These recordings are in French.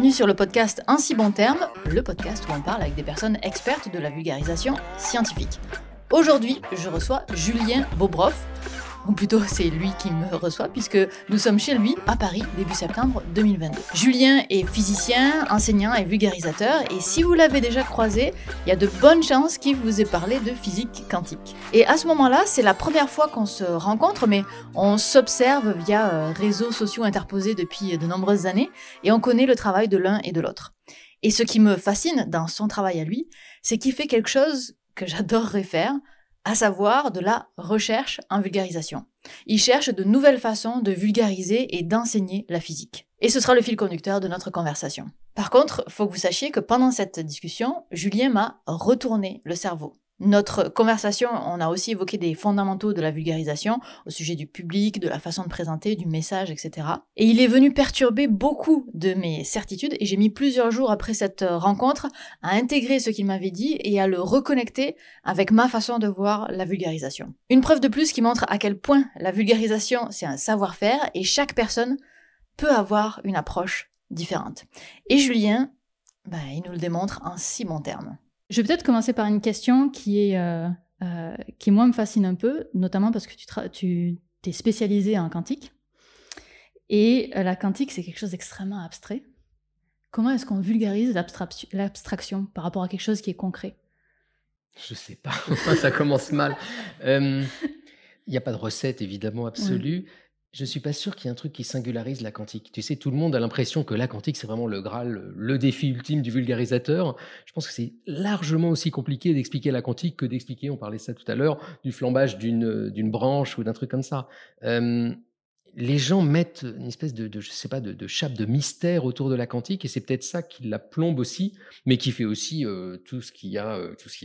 bienvenue sur le podcast En si bons termes, le podcast où on parle avec des personnes expertes de la vulgarisation scientifique. Aujourd'hui, je reçois Julien Bobroff, ou plutôt c'est lui qui me reçoit puisque nous sommes chez lui à Paris début septembre 2022. Julien est physicien, enseignant et vulgarisateur et si vous l'avez déjà croisé, il y a de bonnes chances qu'il vous ait parlé de physique quantique. Et à ce moment-là, c'est la première fois qu'on se rencontre mais on s'observe via réseaux sociaux interposés depuis de nombreuses années et on connaît le travail de l'un et de l'autre. Et ce qui me fascine dans son travail à lui, c'est qu'il fait quelque chose que j'adorerais faire, à savoir de la recherche en vulgarisation. Il cherche de nouvelles façons de vulgariser et d'enseigner la physique. Et ce sera le fil conducteur de notre conversation. Par contre, faut que vous sachiez que pendant cette discussion, Julien m'a retourné le cerveau. Notre conversation, on a aussi évoqué des fondamentaux de la vulgarisation, au sujet du public, de la façon de présenter, du message, etc. Et il est venu perturber beaucoup de mes certitudes et j'ai mis plusieurs jours après cette rencontre à intégrer ce qu'il m'avait dit et à le reconnecter avec ma façon de voir la vulgarisation. Une preuve de plus qui montre à quel point la vulgarisation, c'est un savoir-faire et chaque personne peut avoir une approche différente. Et Julien, il nous le démontre en si bons termes. Je vais peut-être commencer par une question qui moi me fascine un peu, notamment parce que tu t'es spécialisée en quantique. Et la quantique, c'est quelque chose d'extrêmement abstrait. Comment est-ce qu'on vulgarise l'abstraction par rapport à quelque chose qui est concret? Je sais pas, ça commence mal. Il n'y a pas de recette, évidemment, absolue. Oui. Je ne suis pas sûr qu'il y ait un truc qui singularise la quantique. Tu sais, tout le monde a l'impression que la quantique, c'est vraiment le Graal, le défi ultime du vulgarisateur. Je pense que c'est largement aussi compliqué d'expliquer la quantique que d'expliquer, on parlait de ça tout à l'heure, du flambage d'une branche ou d'un truc comme ça. Les gens mettent une espèce de chape de mystère autour de la quantique et c'est peut-être ça qui la plombe aussi, mais qui fait aussi tout ce qui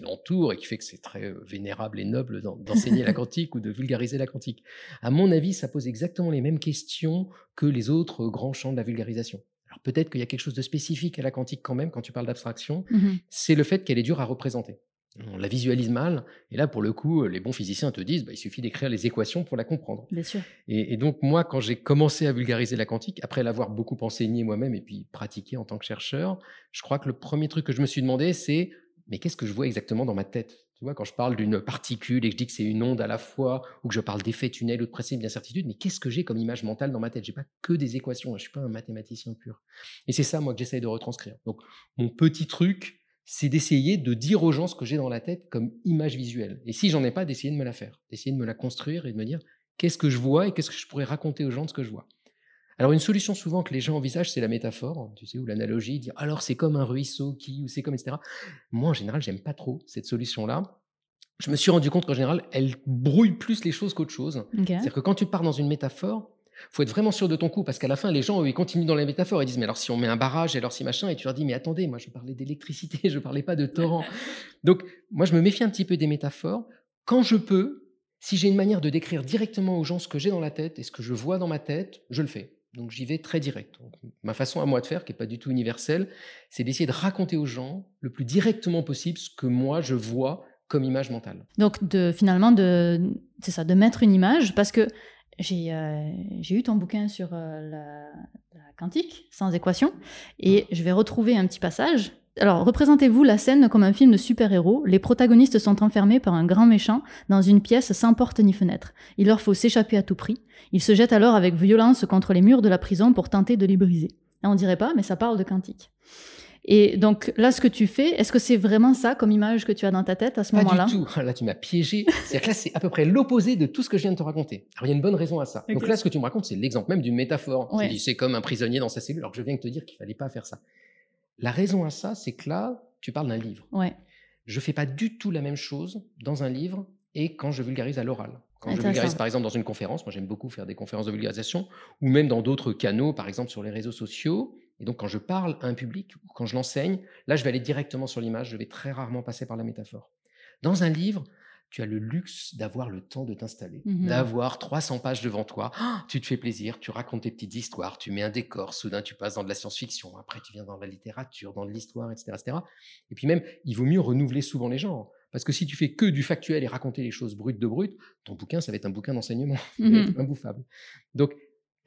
l'entoure et qui fait que c'est très vénérable et noble d'enseigner la quantique ou de vulgariser la quantique. À mon avis, ça pose exactement les mêmes questions que les autres grands champs de la vulgarisation. Alors peut-être qu'il y a quelque chose de spécifique à la quantique quand même, quand tu parles d'abstraction, c'est le fait qu'elle est dure à représenter. On la visualise mal, et là, pour le coup, les bons physiciens te disent il suffit d'écrire les équations pour la comprendre. Bien sûr. Et donc, moi, quand j'ai commencé à vulgariser la quantique, après l'avoir beaucoup enseigné moi-même et puis pratiqué en tant que chercheur, je crois que le premier truc que je me suis demandé, c'est mais qu'est-ce que je vois exactement dans ma tête? Tu vois, quand je parle d'une particule et que je dis que c'est une onde à la fois, ou que je parle d'effet tunnel ou de principe d'incertitude, mais qu'est-ce que j'ai comme image mentale dans ma tête? Je n'ai pas que des équations, je ne suis pas un mathématicien pur. Et c'est ça, moi, que j'essaye de retranscrire. Donc, mon petit truc, c'est d'essayer de dire aux gens ce que j'ai dans la tête comme image visuelle. Et si j'en ai pas, d'essayer de me la faire, d'essayer de me la construire et de me dire qu'est-ce que je vois et qu'est-ce que je pourrais raconter aux gens de ce que je vois. Alors, une solution souvent que les gens envisagent, c'est la métaphore, tu sais, ou l'analogie, dire alors c'est comme un ruisseau qui, ou c'est comme, etc. Moi, en général, j'aime pas trop cette solution-là. Je me suis rendu compte qu'en général, elle brouille plus les choses qu'autre chose. Okay. C'est-à-dire que quand tu pars dans une métaphore, faut être vraiment sûr de ton coup, parce qu'à la fin, les gens, eux, ils continuent dans la métaphore. Ils disent, mais alors si on met un barrage, alors si machin, et tu leur dis, mais attendez, moi, je parlais d'électricité, je parlais pas de torrent. Donc, moi, je me méfie un petit peu des métaphores. Quand je peux, si j'ai une manière de décrire directement aux gens ce que j'ai dans la tête et ce que je vois dans ma tête, je le fais. Donc, j'y vais très direct. Donc, ma façon à moi de faire, qui n'est pas du tout universelle, c'est d'essayer de raconter aux gens le plus directement possible ce que moi, je vois comme image mentale. Donc, de mettre une image, parce que j'ai eu ton bouquin sur la quantique, sans équation, et je vais retrouver un petit passage. Alors, représentez-vous la scène comme un film de super-héros. Les protagonistes sont enfermés par un grand méchant dans une pièce sans porte ni fenêtre. Il leur faut s'échapper à tout prix. Ils se jettent alors avec violence contre les murs de la prison pour tenter de les briser. Et on dirait pas, mais ça parle de quantique. Et donc là, ce que tu fais, est-ce que c'est vraiment ça comme image que tu as dans ta tête à ce moment-là? Pas du tout. Là, tu m'as piégé. C'est-à-dire que là, c'est à peu près l'opposé de tout ce que je viens de te raconter. Alors, il y a une bonne raison à ça. Okay. Donc là, ce que tu me racontes, c'est l'exemple même d'une métaphore. Ouais. Tu dis, c'est comme un prisonnier dans sa cellule, alors que je viens de te dire qu'il fallait pas faire ça. La raison à ça, c'est que là, tu parles d'un livre. Ouais. Je fais pas du tout la même chose dans un livre et quand je vulgarise à l'oral. Quand je vulgarise, par exemple, dans une conférence, moi, j'aime beaucoup faire des conférences de vulgarisation ou même dans d'autres canaux, par exemple, sur les réseaux sociaux. Et donc, quand je parle à un public ou quand je l'enseigne, là, je vais aller directement sur l'image. Je vais très rarement passer par la métaphore. Dans un livre, tu as le luxe d'avoir le temps de t'installer, d'avoir 300 pages devant toi. Ah, tu te fais plaisir, tu racontes tes petites histoires, tu mets un décor. Soudain, tu passes dans de la science-fiction. Après, tu viens dans la littérature, dans de l'histoire, etc., etc. Et puis même, il vaut mieux renouveler souvent les genres. Parce que si tu fais que du factuel et raconter les choses brutes de brutes, ton bouquin, ça va être un bouquin d'enseignement. Ça va être imbouffable. Donc,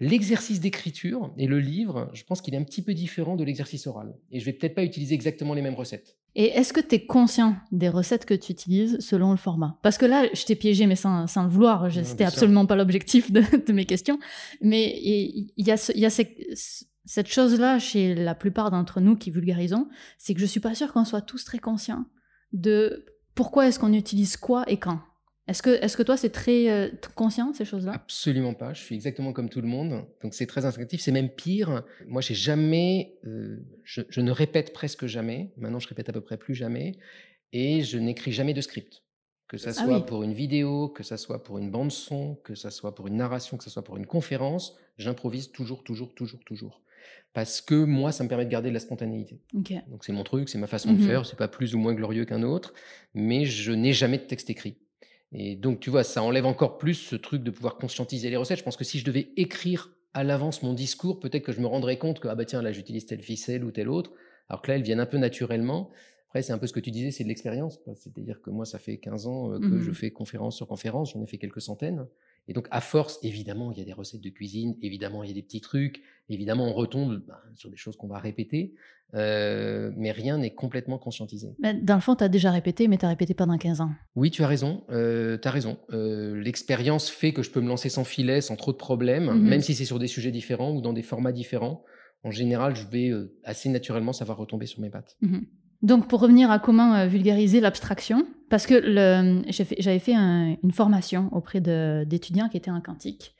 L'exercice d'écriture et le livre, je pense qu'il est un petit peu différent de l'exercice oral. Et je ne vais peut-être pas utiliser exactement les mêmes recettes. Et est-ce que tu es conscient des recettes que tu utilises selon le format ? Parce que là, je t'ai piégé, mais sans le vouloir. C'était absolument pas l'objectif de mes questions. Mais il y a, cette chose-là chez la plupart d'entre nous qui vulgarisons, c'est que je ne suis pas sûre qu'on soit tous très conscients de pourquoi est-ce qu'on utilise quoi et quand. Est-ce que toi, c'est très conscient, ces choses-là ? Absolument pas. Je suis exactement comme tout le monde. Donc, c'est très instinctif. C'est même pire. Moi, j'ai jamais... je ne répète presque jamais. Maintenant, je répète à peu près plus jamais. Et je n'écris jamais de script. Que ça soit pour une vidéo, que ça soit pour une bande-son, que ça soit pour une narration, que ça soit pour une conférence, j'improvise toujours. Parce que moi, ça me permet de garder de la spontanéité. Okay. Donc, c'est mon truc, c'est ma façon de faire. C'est pas plus ou moins glorieux qu'un autre. Mais je n'ai jamais de texte écrit. Et donc, tu vois, ça enlève encore plus ce truc de pouvoir conscientiser les recettes. Je pense que si je devais écrire à l'avance mon discours, peut-être que je me rendrais compte que, ah bah tiens, là, j'utilise telle ficelle ou telle autre. Alors que là, elles viennent un peu naturellement. Après, c'est un peu ce que tu disais, c'est de l'expérience. C'est-à-dire que moi, ça fait 15 ans que je fais conférence sur conférence. J'en ai fait quelques centaines. Et donc, à force, évidemment, il y a des recettes de cuisine. Évidemment, il y a des petits trucs. Évidemment, on retombe sur des choses qu'on va répéter. Mais rien n'est complètement conscientisé. Mais dans le fond, tu as déjà répété, mais tu n'as répété pendant 15 ans. Oui, tu as raison. L'expérience fait que je peux me lancer sans filet, sans trop de problèmes, même si c'est sur des sujets différents ou dans des formats différents. En général, je vais assez naturellement savoir retomber sur mes pattes. Donc, pour revenir à comment vulgariser l'abstraction, parce que j'avais fait une formation auprès d'étudiants qui étaient en quantique,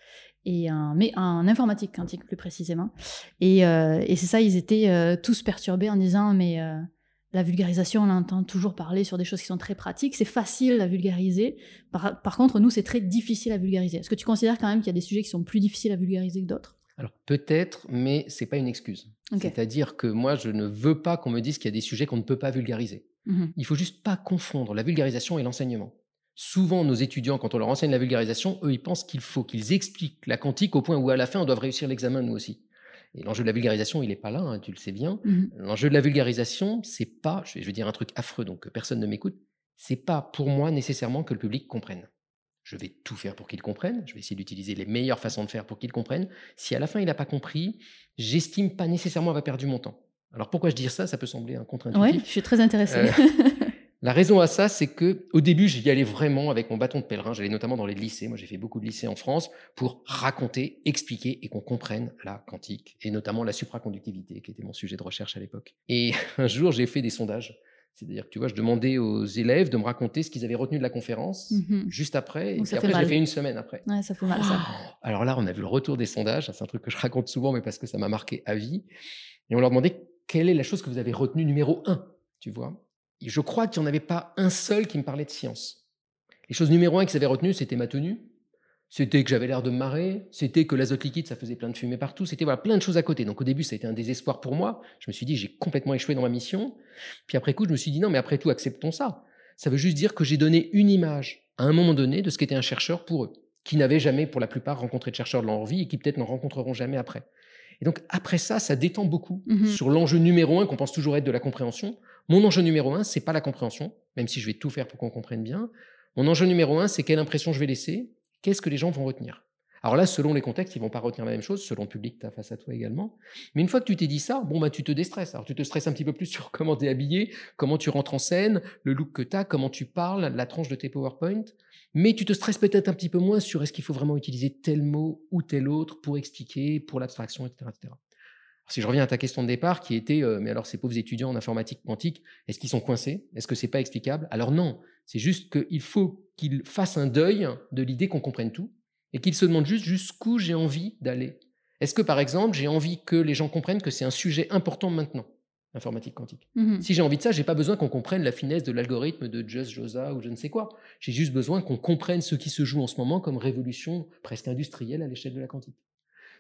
mais en informatique quantique plus précisément. Et c'est ça, ils étaient tous perturbés en disant « mais la vulgarisation, on l'entend toujours parler sur des choses qui sont très pratiques, c'est facile à vulgariser, par contre, nous, c'est très difficile à vulgariser. » Est-ce que tu considères quand même qu'il y a des sujets qui sont plus difficiles à vulgariser que d'autres ? Alors peut-être, mais ce n'est pas une excuse. Okay. C'est-à-dire que moi, je ne veux pas qu'on me dise qu'il y a des sujets qu'on ne peut pas vulgariser. Il ne faut juste pas confondre la vulgarisation et l'enseignement. Souvent, nos étudiants, quand on leur enseigne la vulgarisation, eux, ils pensent qu'il faut qu'ils expliquent la quantique au point où à la fin, on doit réussir l'examen, nous aussi. Et l'enjeu de la vulgarisation, il n'est pas là, hein, tu le sais bien. L'enjeu de la vulgarisation, c'est pas, je vais dire un truc affreux, donc personne ne m'écoute, c'est pas pour moi nécessairement que le public comprenne. Je vais tout faire pour qu'il comprenne. Je vais essayer d'utiliser les meilleures façons de faire pour qu'il comprenne. Si à la fin, il n'a pas compris, j'estime pas nécessairement avoir perdu mon temps. Alors pourquoi je dis ça ? Ça peut sembler un contre-intuitif. Oui, je suis très intéressée. La raison à ça, c'est qu'au début, j'y allais vraiment avec mon bâton de pèlerin. J'allais notamment dans les lycées. Moi, j'ai fait beaucoup de lycées en France pour raconter, expliquer et qu'on comprenne la quantique et notamment la supraconductivité qui était mon sujet de recherche à l'époque. Et un jour, j'ai fait des sondages. C'est-à-dire que tu vois, je demandais aux élèves de me raconter ce qu'ils avaient retenu de la conférence juste après. Donc, et puis après, je l'ai fait une semaine après. Ouais, ça fait mal, ça. Alors là, on a vu le retour des sondages. C'est un truc que je raconte souvent, mais parce que ça m'a marqué à vie. Et on leur demandait quelle est la chose que vous avez retenue numéro 1, tu vois. Et je crois qu'il n'y en avait pas un seul qui me parlait de science. Les choses numéro 1 qu'ils avaient retenues, c'était ma tenue. C'était que j'avais l'air de me marrer, c'était que l'azote liquide, ça faisait plein de fumée partout, c'était voilà, plein de choses à côté. Donc au début, ça a été un désespoir pour moi. Je me suis dit, j'ai complètement échoué dans ma mission. Puis après coup, je me suis dit, non, mais après tout, acceptons ça. Ça veut juste dire que j'ai donné une image, à un moment donné, de ce qu'était un chercheur pour eux, qui n'avaient jamais, pour la plupart, rencontré de chercheurs de leur vie et qui peut-être n'en rencontreront jamais après. Et donc après ça, ça détend beaucoup sur l'enjeu numéro 1 qu'on pense toujours être de la compréhension. Mon enjeu numéro 1, c'est pas la compréhension, même si je vais tout faire pour qu'on comprenne bien. Mon enjeu numéro 1, c'est quelle impression je vais laisser. Qu'est-ce que les gens vont retenir ? Alors là, selon les contextes, ils ne vont pas retenir la même chose, selon le public que tu as face à toi également. Mais une fois que tu t'es dit ça, bon, bah, tu te déstresses. Alors tu te stresses un petit peu plus sur comment tu es habillé, comment tu rentres en scène, le look que tu as, comment tu parles, la tranche de tes PowerPoint. Mais tu te stresses peut-être un petit peu moins sur est-ce qu'il faut vraiment utiliser tel mot ou tel autre pour expliquer, pour l'abstraction, etc. etc. Si je reviens à ta question de départ qui était mais alors ces pauvres étudiants en informatique quantique, est-ce qu'ils sont coincés ? Est-ce que c'est pas explicable ? Alors non, c'est juste qu'il faut qu'ils fassent un deuil de l'idée qu'on comprenne tout et qu'ils se demandent juste jusqu'où j'ai envie d'aller. Est-ce que par exemple, j'ai envie que les gens comprennent que c'est un sujet important maintenant, informatique quantique ? Si j'ai envie de ça, j'ai pas besoin qu'on comprenne la finesse de l'algorithme de Just Josa ou je ne sais quoi. J'ai juste besoin qu'on comprenne ce qui se joue en ce moment comme révolution presque industrielle à l'échelle de la quantique.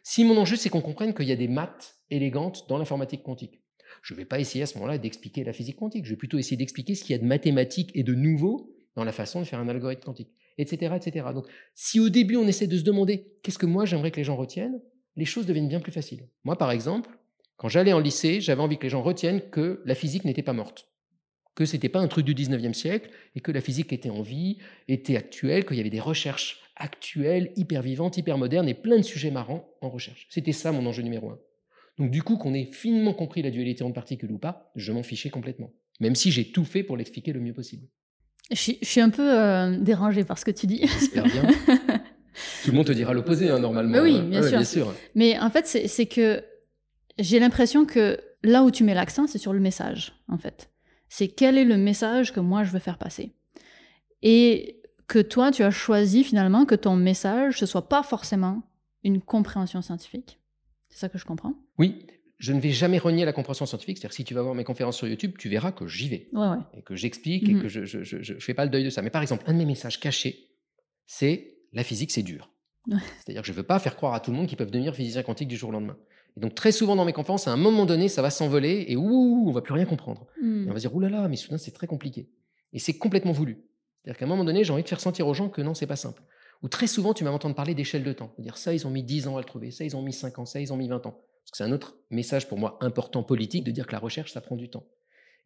Si mon enjeu, c'est qu'on comprenne qu'il y a des maths élégantes dans l'informatique quantique, je ne vais pas essayer à ce moment-là d'expliquer la physique quantique. Je vais plutôt essayer d'expliquer ce qu'il y a de mathématique et de nouveau dans la façon de faire un algorithme quantique, etc., etc. Donc, si au début, on essaie de se demander « qu'est-ce que moi, j'aimerais que les gens retiennent ?», les choses deviennent bien plus faciles. Moi, par exemple, quand j'allais en lycée, j'avais envie que les gens retiennent que la physique n'était pas morte, que ce n'était pas un truc du 19e siècle et que la physique était en vie, était actuelle, qu'il y avait des recherches actuelle, hyper vivante, hyper moderne et plein de sujets marrants en recherche. C'était ça mon enjeu numéro 1. Donc du coup, qu'on ait finement compris la dualité onde particule ou pas, je m'en fichais complètement, même si j'ai tout fait pour l'expliquer le mieux possible. Je suis un peu dérangée par ce que tu dis. J'espère bien. Tout le monde te dira l'opposé, hein, normalement. Mais oui, bien, sûr. Bien sûr. Mais en fait, c'est que j'ai l'impression que là où tu mets l'accent, c'est sur le message, en fait. C'est quel est le message que moi, je veux faire passer. Et que toi, tu as choisi finalement que ton message, ce soit pas forcément une compréhension scientifique. C'est ça que je comprends? Oui. Je ne vais jamais renier la compréhension scientifique. C'est-à-dire que si tu vas voir mes conférences sur YouTube, tu verras que j'y vais. Ouais, ouais. Et que j'explique et que je fais pas le deuil de ça. Mais par exemple, un de mes messages cachés, c'est la physique, c'est dur. Ouais. C'est-à-dire que je ne veux pas faire croire à tout le monde qu'ils peuvent devenir physicien quantique du jour au lendemain. Et donc, très souvent dans mes conférences, à un moment donné, ça va s'envoler et on ne va plus rien comprendre. Et on va dire, oulala, mais soudain, c'est très compliqué. Et c'est complètement voulu. C'est-à-dire qu'à un moment donné, j'ai envie de faire sentir aux gens que non, ce n'est pas simple. Ou très souvent, tu vas m'entendre parler d'échelle de temps. Dire ça, ils ont mis 10 ans à le trouver, ça, ils ont mis 5 ans, ça, ils ont mis 20 ans. Parce que c'est un autre message pour moi important politique de dire que la recherche, ça prend du temps.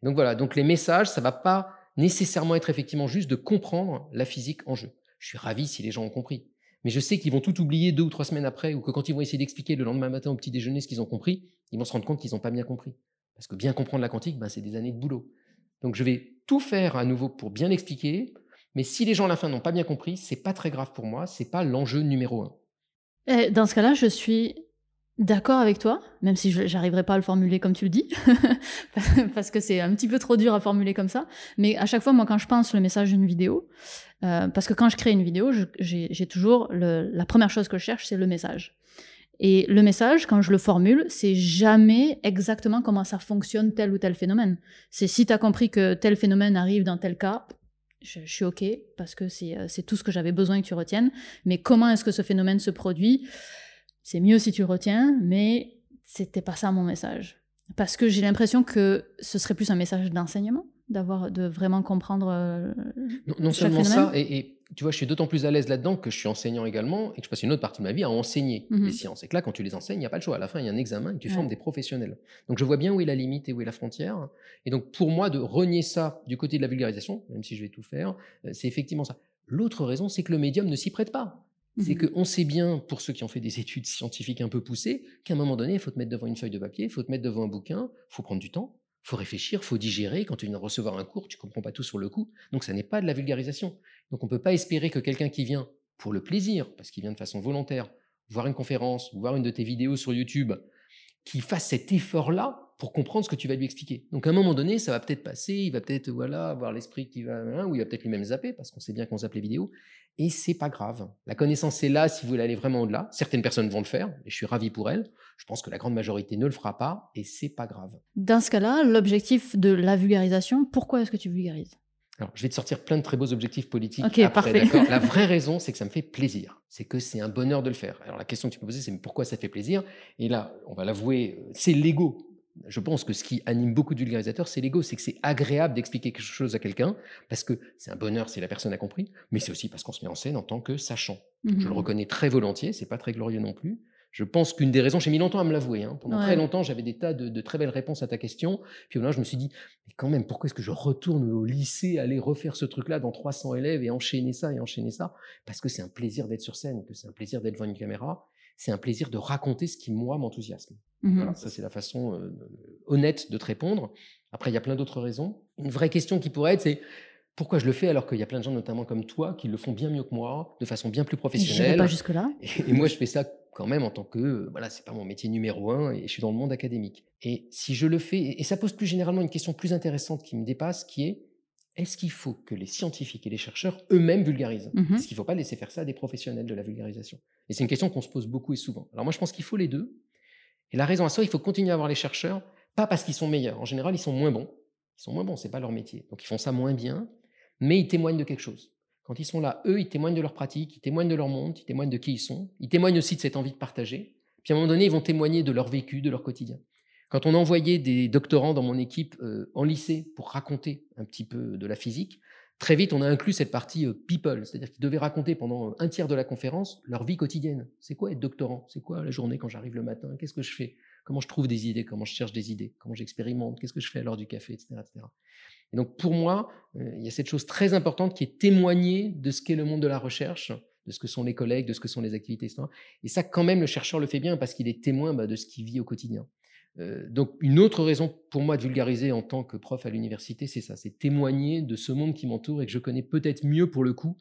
Donc voilà, donc les messages, ça ne va pas nécessairement être effectivement juste de comprendre la physique en jeu. Je suis ravi si les gens ont compris. Mais je sais qu'ils vont tout oublier 2 ou 3 semaines après, ou que quand ils vont essayer d'expliquer le lendemain matin au petit déjeuner ce qu'ils ont compris, ils vont se rendre compte qu'ils n'ont pas bien compris. Parce que bien comprendre la quantique, ben, c'est des années de boulot. Donc je vais tout faire à nouveau pour bien l'expliquer, mais si les gens à la fin n'ont pas bien compris, ce n'est pas très grave pour moi, ce n'est pas l'enjeu numéro 1. Et dans ce cas-là, je suis d'accord avec toi, même si je n'arriverai pas à le formuler comme tu le dis, parce que c'est un petit peu trop dur à formuler comme ça. Mais à chaque fois, moi, quand je pense le message d'une vidéo, parce que quand je crée une vidéo, j'ai toujours la première chose que je cherche, c'est le message. Et le message, quand je le formule, c'est jamais exactement comment ça fonctionne tel ou tel phénomène. C'est si tu as compris que tel phénomène arrive dans tel cas, je suis OK, parce que c'est tout ce que j'avais besoin que tu retiennes. Mais comment est-ce que ce phénomène se produit ? C'est mieux si tu le retiens, mais c'était pas ça mon message. Parce que j'ai l'impression que ce serait plus un message d'enseignement, de vraiment comprendre non seulement phénomène. Ça, et tu vois, je suis d'autant plus à l'aise là-dedans que je suis enseignant également et que je passe une autre partie de ma vie à enseigner les sciences. Et que là, quand tu les enseignes, il n'y a pas le choix. À la fin, il y a un examen et tu formes des professionnels. Donc, je vois bien où est la limite et où est la frontière. Et donc, pour moi, de renier ça du côté de la vulgarisation, même si je vais tout faire, c'est effectivement ça. L'autre raison, c'est que le médium ne s'y prête pas. C'est qu'on sait bien, pour ceux qui ont fait des études scientifiques un peu poussées, qu'à un moment donné, il faut te mettre devant une feuille de papier, il faut te mettre devant un bouquin, il faut prendre du temps, il faut réfléchir, il faut digérer. Quand tu viens de recevoir un cours, tu ne comprends pas tout sur le coup. Donc, ça n'est pas de la vulgarisation. Donc, on ne peut pas espérer que quelqu'un qui vient pour le plaisir, parce qu'il vient de façon volontaire, voir une conférence, voir une de tes vidéos sur YouTube, qui fasse cet effort-là pour comprendre ce que tu vas lui expliquer. Donc, à un moment donné, ça va peut-être passer, il va peut-être avoir l'esprit qui va... ou il va peut-être lui-même zapper, parce qu'on sait bien qu'on zappe les vidéos. Et c'est pas grave. La connaissance est là si vous voulez aller vraiment au-delà. Certaines personnes vont le faire, et je suis ravi pour elles. Je pense que la grande majorité ne le fera pas, et c'est pas grave. Dans ce cas-là, l'objectif de la vulgarisation, pourquoi est-ce que tu vulgarises ? Alors, je vais te sortir plein de très beaux objectifs politiques. Ok, après, parfait. La vraie raison, c'est que ça me fait plaisir. C'est que c'est un bonheur de le faire. Alors, la question que tu peux poser, c'est mais pourquoi ça te fait plaisir ? Et là, on va l'avouer, c'est l'ego. Je pense que ce qui anime beaucoup de vulgarisateurs, c'est l'ego. C'est que c'est agréable d'expliquer quelque chose à quelqu'un parce que c'est un bonheur si la personne a compris, mais c'est aussi parce qu'on se met en scène en tant que sachant. Je le reconnais très volontiers, c'est pas très glorieux non plus. Je pense qu'une des raisons, j'ai mis longtemps à me l'avouer, pendant très longtemps, j'avais des tas de très belles réponses à ta question. Puis là, je me suis dit, mais quand même, pourquoi est-ce que je retourne au lycée, aller refaire ce truc-là dans 300 élèves et enchaîner ça ? Parce que c'est un plaisir d'être sur scène, que c'est un plaisir d'être devant une caméra. C'est un plaisir de raconter ce qui, moi, m'enthousiasme. Voilà, ça, c'est la façon honnête de te répondre. Après, il y a plein d'autres raisons. Une vraie question qui pourrait être, c'est pourquoi je le fais alors qu'il y a plein de gens, notamment comme toi, qui le font bien mieux que moi, de façon bien plus professionnelle. Je n'irai pas jusque-là. Et moi, je fais ça quand même en tant que... voilà, c'est pas mon métier numéro 1 et je suis dans le monde académique. Et si je le fais... Et ça pose plus généralement une question plus intéressante qui me dépasse, qui est est-ce qu'il faut que les scientifiques et les chercheurs eux-mêmes vulgarisent ? Est-ce qu'il ne faut pas laisser faire ça à des professionnels de la vulgarisation ? Et c'est une question qu'on se pose beaucoup et souvent. Alors moi, je pense qu'il faut les deux. Et la raison à ça, il faut continuer à avoir les chercheurs, pas parce qu'ils sont meilleurs. En général, ils sont moins bons. Ils sont moins bons, ce n'est pas leur métier. Donc, ils font ça moins bien, mais ils témoignent de quelque chose. Quand ils sont là, eux, ils témoignent de leur pratique, ils témoignent de leur monde, ils témoignent de qui ils sont. Ils témoignent aussi de cette envie de partager. Puis, à un moment donné, ils vont témoigner de leur vécu, de leur quotidien. Quand on envoyait des doctorants dans mon équipe en lycée pour raconter un petit peu de la physique, très vite, on a inclus cette partie people, c'est-à-dire qu'ils devaient raconter pendant un tiers de la conférence leur vie quotidienne. C'est quoi être doctorant ? C'est quoi la journée quand j'arrive le matin ? Qu'est-ce que je fais ? Comment je trouve des idées ? Comment je cherche des idées ? Comment j'expérimente ? Qu'est-ce que je fais à l'heure du café, etc., etc. Et donc, pour moi, il y a cette chose très importante qui est témoigner de ce qu'est le monde de la recherche, de ce que sont les collègues, de ce que sont les activités, etc. Et ça, quand même, le chercheur le fait bien parce qu'il est témoin de ce qu'il vit au quotidien. Donc, une autre raison pour moi de vulgariser en tant que prof à l'université, c'est ça, c'est témoigner de ce monde qui m'entoure et que je connais peut-être mieux pour le coup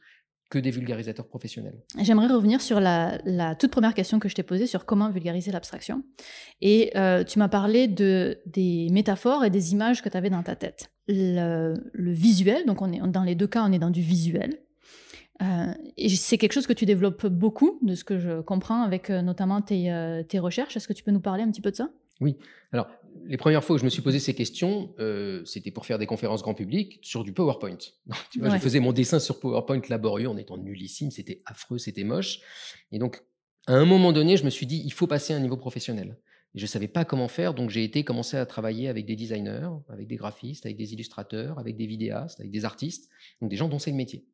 que des vulgarisateurs professionnels. J'aimerais revenir sur la toute première question que je t'ai posée sur comment vulgariser l'abstraction. Et tu m'as parlé des métaphores et des images que tu avais dans ta tête. Le visuel, donc dans les deux cas, on est dans du visuel. Et c'est quelque chose que tu développes beaucoup, de ce que je comprends, avec notamment tes recherches. Est-ce que tu peux nous parler un petit peu de ça ? Oui. Alors, les premières fois où je me suis posé ces questions, c'était pour faire des conférences grand public sur du PowerPoint. Tu vois, ouais. Je faisais mon dessin sur PowerPoint laborieux en étant nullissime, c'était affreux, c'était moche. Et donc, à un moment donné, je me suis dit, il faut passer à un niveau professionnel. Et je ne savais pas comment faire, donc j'ai commencé à travailler avec des designers, avec des graphistes, avec des illustrateurs, avec des vidéastes, avec des artistes, donc des gens dont c'est le métier.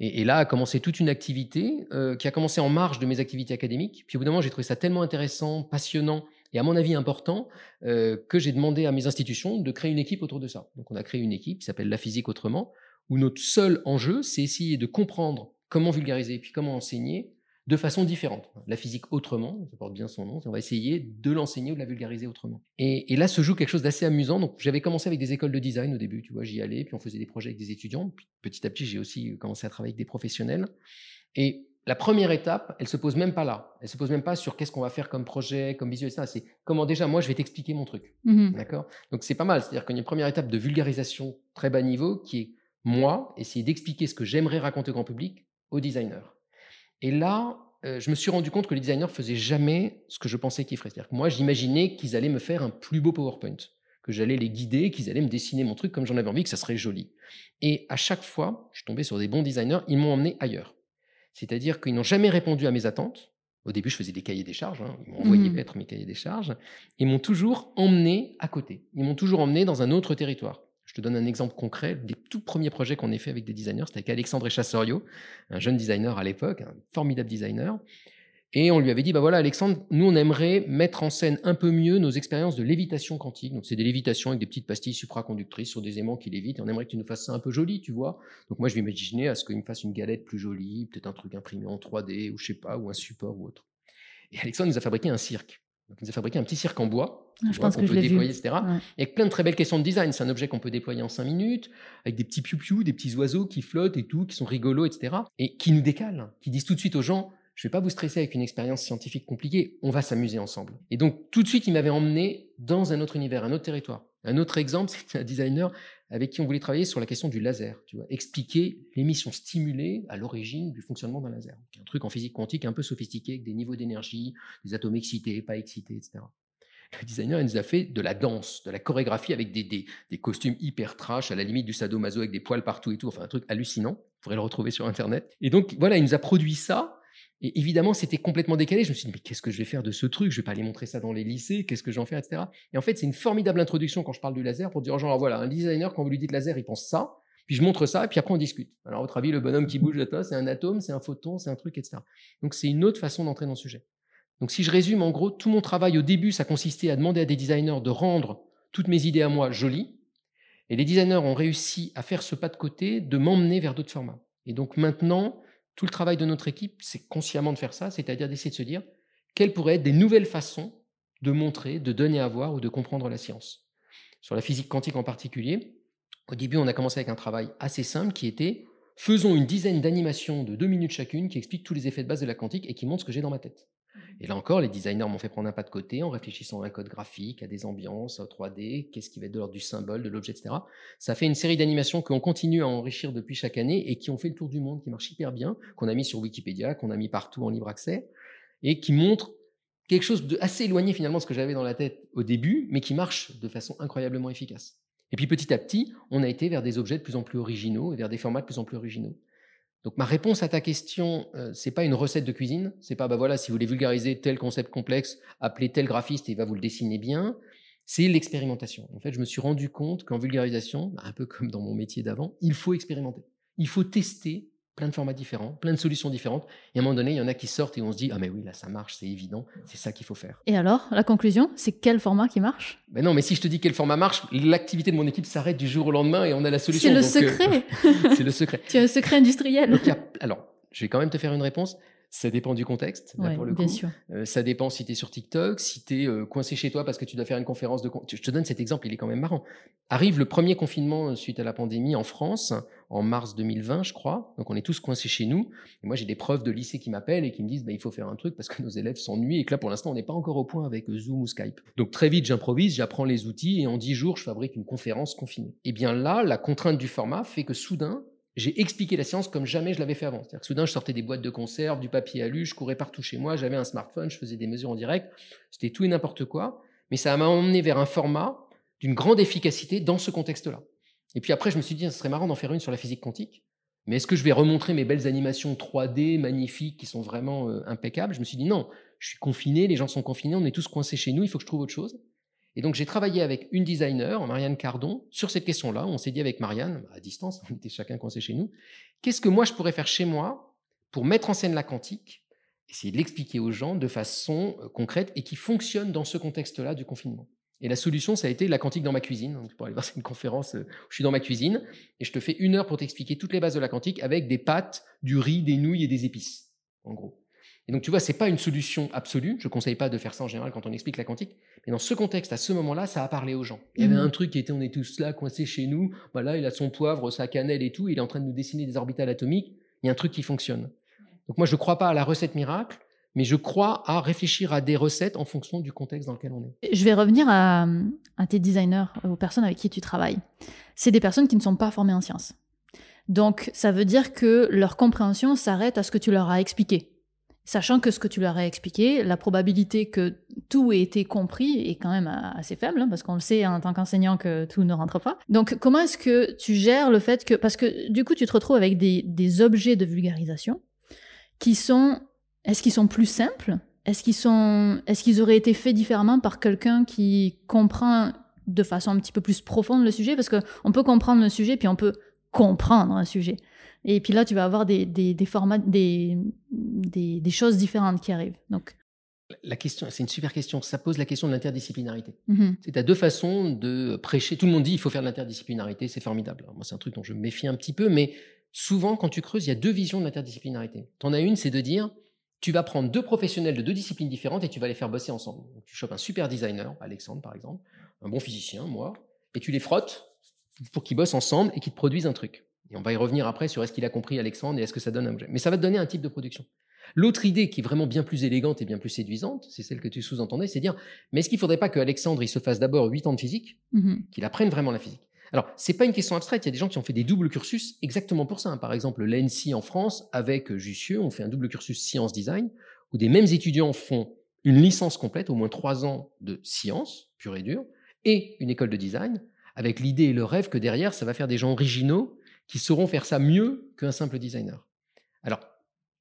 Et là a commencé toute une activité qui a commencé en marge de mes activités académiques. Puis au bout d'un moment, j'ai trouvé ça tellement intéressant, passionnant, et à mon avis important, que j'ai demandé à mes institutions de créer une équipe autour de ça. Donc on a créé une équipe qui s'appelle La Physique Autrement, où notre seul enjeu, c'est essayer de comprendre comment vulgariser et puis comment enseigner de façon différente. La physique autrement, ça porte bien son nom, on va essayer de l'enseigner ou de la vulgariser autrement. Et là se joue quelque chose d'assez amusant. Donc j'avais commencé avec des écoles de design au début, tu vois, j'y allais, puis on faisait des projets avec des étudiants. Puis, petit à petit, j'ai aussi commencé à travailler avec des professionnels. Et la première étape, elle ne se pose même pas là. Elle ne se pose même pas sur qu'est-ce qu'on va faire comme projet, comme visuel, etc. C'est comment déjà, moi, je vais t'expliquer mon truc. Mm-hmm. D'accord ? Donc, c'est pas mal. C'est-à-dire qu'il y a une première étape de vulgarisation très bas niveau qui est, moi, essayer d'expliquer ce que j'aimerais raconter au grand public aux designers. Et là, je me suis rendu compte que les designers ne faisaient jamais ce que je pensais qu'ils feraient. C'est-à-dire que moi, j'imaginais qu'ils allaient me faire un plus beau PowerPoint, que j'allais les guider, qu'ils allaient me dessiner mon truc comme j'en avais envie, que ça serait joli. Et à chaque fois, je suis tombé sur des bons designers, ils m'ont emmené ailleurs. C'est-à-dire qu'ils n'ont jamais répondu à mes attentes. Au début, je faisais des cahiers des charges. Hein. Ils m'ont envoyé mettre mes cahiers des charges. Ils m'ont toujours emmené à côté. Ils m'ont toujours emmené dans un autre territoire. Je te donne un exemple concret. Des tout premiers projets qu'on ait fait avec des designers, c'était avec Alexandre Echasseriau, un jeune designer à l'époque, un formidable designer. Et on lui avait dit, bah voilà, Alexandre, nous, on aimerait mettre en scène un peu mieux nos expériences de lévitation quantique. Donc, c'est des lévitations avec des petites pastilles supraconductrices sur des aimants qui lévitent. Et on aimerait que tu nous fasses ça un peu joli, tu vois. Donc, moi, je vais m'imaginer à ce qu'il me fasse une galette plus jolie, peut-être un truc imprimé en 3D, ou je sais pas, ou un support ou autre. Et Alexandre nous a fabriqué un cirque. Donc, il nous a fabriqué un petit cirque en bois. Je pense qu'on peut déployer, etc. Ouais. Et avec plein de très belles questions de design. C'est un objet qu'on peut déployer en 5 minutes, avec des petits piou-piou, des petits oiseaux qui flottent et tout, qui sont rigolos, etc. Et qui nous décalent, qui disent tout de suite aux gens, je ne vais pas vous stresser avec une expérience scientifique compliquée, on va s'amuser ensemble. Et donc, tout de suite, il m'avait emmené dans un autre univers, un autre territoire. Un autre exemple, c'était un designer avec qui on voulait travailler sur la question du laser, tu vois, expliquer l'émission stimulée à l'origine du fonctionnement d'un laser. Un truc en physique quantique un peu sophistiqué, avec des niveaux d'énergie, des atomes excités, pas excités, etc. Le designer, il nous a fait de la danse, de la chorégraphie avec des costumes hyper trash, à la limite du sadomaso, avec des poils partout et tout, enfin un truc hallucinant, vous pourrez le retrouver sur Internet. Et donc, voilà, il nous a produit ça. Et évidemment, c'était complètement décalé. Je me suis dit, mais qu'est-ce que je vais faire de ce truc ? Je ne vais pas aller montrer ça dans les lycées, qu'est-ce que j'en fais, etc. Et en fait, c'est une formidable introduction quand je parle du laser pour dire aux gens, alors voilà, un designer, quand vous lui dites laser, il pense ça, puis je montre ça, et puis après on discute. Alors, à votre avis, le bonhomme qui bouge de toi, c'est un atome, c'est un photon, c'est un truc, etc. Donc, c'est une autre façon d'entrer dans le sujet. Donc, si je résume, en gros, tout mon travail au début, ça consistait à demander à des designers de rendre toutes mes idées à moi jolies. Et les designers ont réussi à faire ce pas de côté, de m'emmener vers d'autres formats. Et donc, maintenant, tout le travail de notre équipe, c'est consciemment de faire ça, c'est-à-dire d'essayer de se dire quelles pourraient être des nouvelles façons de montrer, de donner à voir ou de comprendre la science. Sur la physique quantique en particulier, au début, on a commencé avec un travail assez simple qui était « faisons une dizaine d'animations de 2 minutes chacune qui expliquent tous les effets de base de la quantique et qui montrent ce que j'ai dans ma tête ». Et là encore, les designers m'ont fait prendre un pas de côté en réfléchissant à un code graphique, à des ambiances, à 3D, qu'est-ce qui va être de l'ordre du symbole, de l'objet, etc. Ça fait une série d'animations qu'on continue à enrichir depuis chaque année et qui ont fait le tour du monde, qui marchent hyper bien, qu'on a mis sur Wikipédia, qu'on a mis partout en libre accès et qui montrent quelque chose d'assez éloigné finalement de ce que j'avais dans la tête au début, mais qui marche de façon incroyablement efficace. Et puis petit à petit, on a été vers des objets de plus en plus originaux et vers des formats de plus en plus originaux. Donc, ma réponse à ta question, c'est pas une recette de cuisine. C'est pas, bah voilà, si vous voulez vulgariser tel concept complexe, appelez tel graphiste et il va vous le dessiner bien. C'est l'expérimentation. En fait, je me suis rendu compte qu'en vulgarisation, un peu comme dans mon métier d'avant, il faut expérimenter. Il faut tester plein de formats différents, plein de solutions différentes. Et à un moment donné, il y en a qui sortent et on se dit, ah mais oui, là, ça marche, c'est évident, c'est ça qu'il faut faire. Et alors, la conclusion, c'est quel format qui marche ? Ben non, mais si je te dis quel format marche, l'activité de mon équipe s'arrête du jour au lendemain et on a la solution. C'est le secret. C'est le secret. Tu as un secret industriel. Donc, alors, je vais quand même te faire une réponse. Ça dépend du contexte, là, pour le coup. Bien sûr. Ça dépend si tu es sur TikTok, si tu es coincé chez toi parce que tu dois faire une conférence de... Je te donne cet exemple, il est quand même marrant. Arrive le premier confinement suite à la pandémie en France, en mars 2020, je crois. Donc, on est tous coincés chez nous. Et moi, j'ai des profs de lycée qui m'appellent et qui me disent bah, il faut faire un truc parce que nos élèves s'ennuient et que là, pour l'instant, on n'est pas encore au point avec Zoom ou Skype. Donc, très vite, j'improvise, j'apprends les outils et en 10 jours, je fabrique une conférence confinée. Et bien là, la contrainte du format fait que soudain, j'ai expliqué la science comme jamais je l'avais fait avant. C'est-à-dire que soudain, je sortais des boîtes de conserve, du papier alu, je courais partout chez moi, j'avais un smartphone, je faisais des mesures en direct. C'était tout et n'importe quoi. Mais ça m'a emmené vers un format d'une grande efficacité dans ce contexte-là. Et puis après, je me suis dit, ce serait marrant d'en faire une sur la physique quantique. Mais est-ce que je vais remontrer mes belles animations 3D magnifiques qui sont vraiment impeccables ? Je me suis dit, non, je suis confiné, les gens sont confinés, on est tous coincés chez nous, il faut que je trouve autre chose. Et donc, j'ai travaillé avec une designer, Marianne Cardon, sur cette question-là. On s'est dit avec Marianne, à distance, on était chacun coincés chez nous, qu'est-ce que moi, je pourrais faire chez moi pour mettre en scène la quantique, essayer de l'expliquer aux gens de façon concrète et qui fonctionne dans ce contexte-là du confinement. Et la solution, ça a été la quantique dans ma cuisine. Donc, pour aller voir cette conférence, je suis dans ma cuisine et je te fais 1 heure pour t'expliquer toutes les bases de la quantique avec des pâtes, du riz, des nouilles et des épices, en gros. Et donc, tu vois, ce n'est pas une solution absolue. Je ne conseille pas de faire ça en général quand on explique la quantique. Mais dans ce contexte, à ce moment-là, ça a parlé aux gens. Il y avait un truc qui était, on est tous là, coincés chez nous. Ben là, il a son poivre, sa cannelle et tout. Il est en train de nous dessiner des orbitales atomiques. Il y a un truc qui fonctionne. Donc moi, je ne crois pas à la recette miracle, mais je crois à réfléchir à des recettes en fonction du contexte dans lequel on est. Je vais revenir à tes designers, aux personnes avec qui tu travailles. C'est des personnes qui ne sont pas formées en sciences. Donc, ça veut dire que leur compréhension s'arrête à ce que tu leur as expliqué. Sachant que ce que tu leur as expliqué, la probabilité que tout ait été compris est quand même assez faible, hein, parce qu'on le sait en tant qu'enseignant que tout ne rentre pas. Donc, comment est-ce que tu gères le fait que... Parce que du coup, tu te retrouves avec des objets de vulgarisation qui sont... Est-ce qu'ils sont plus simples ? Est-ce qu'ils auraient été faits différemment par quelqu'un qui comprend de façon un petit peu plus profonde le sujet ? Parce qu'on peut comprendre le sujet, puis on peut comprendre un sujet. Et puis là, tu vas avoir des formats, des choses différentes qui arrivent. Donc, la question, c'est une super question. Ça pose la question de l'interdisciplinarité. Tu as 2 façons de prêcher. Tout le monde dit il faut faire de l'interdisciplinarité, c'est formidable. Alors, moi, c'est un truc dont je me méfie un petit peu, mais souvent, quand tu creuses, il y a 2 visions de l'interdisciplinarité. T'en as une, c'est de dire tu vas prendre 2 professionnels de 2 disciplines différentes et tu vas les faire bosser ensemble. Donc, tu chopes un super designer, Alexandre par exemple, un bon physicien, moi, et tu les frottes pour qu'ils bossent ensemble et qu'ils te produisent un truc. Et on va y revenir après sur est-ce qu'il a compris Alexandre et est-ce que ça donne un objet. Mais ça va te donner un type de production. L'autre idée qui est vraiment bien plus élégante et bien plus séduisante, c'est celle que tu sous-entendais, c'est dire mais est-ce qu'il ne faudrait pas qu'Alexandre il se fasse d'abord 8 ans de physique, qu'il apprenne vraiment la physique. Alors, ce n'est pas une question abstraite. Il y a des gens qui ont fait des doubles cursus exactement pour ça. Par exemple, l'ENSI en France, avec Jussieu, on fait un double cursus science-design où des mêmes étudiants font une licence complète, au moins 3 ans de science, pure et dure, et une école de design, avec l'idée et le rêve que derrière, ça va faire des gens originaux qui sauront faire ça mieux qu'un simple designer. Alors,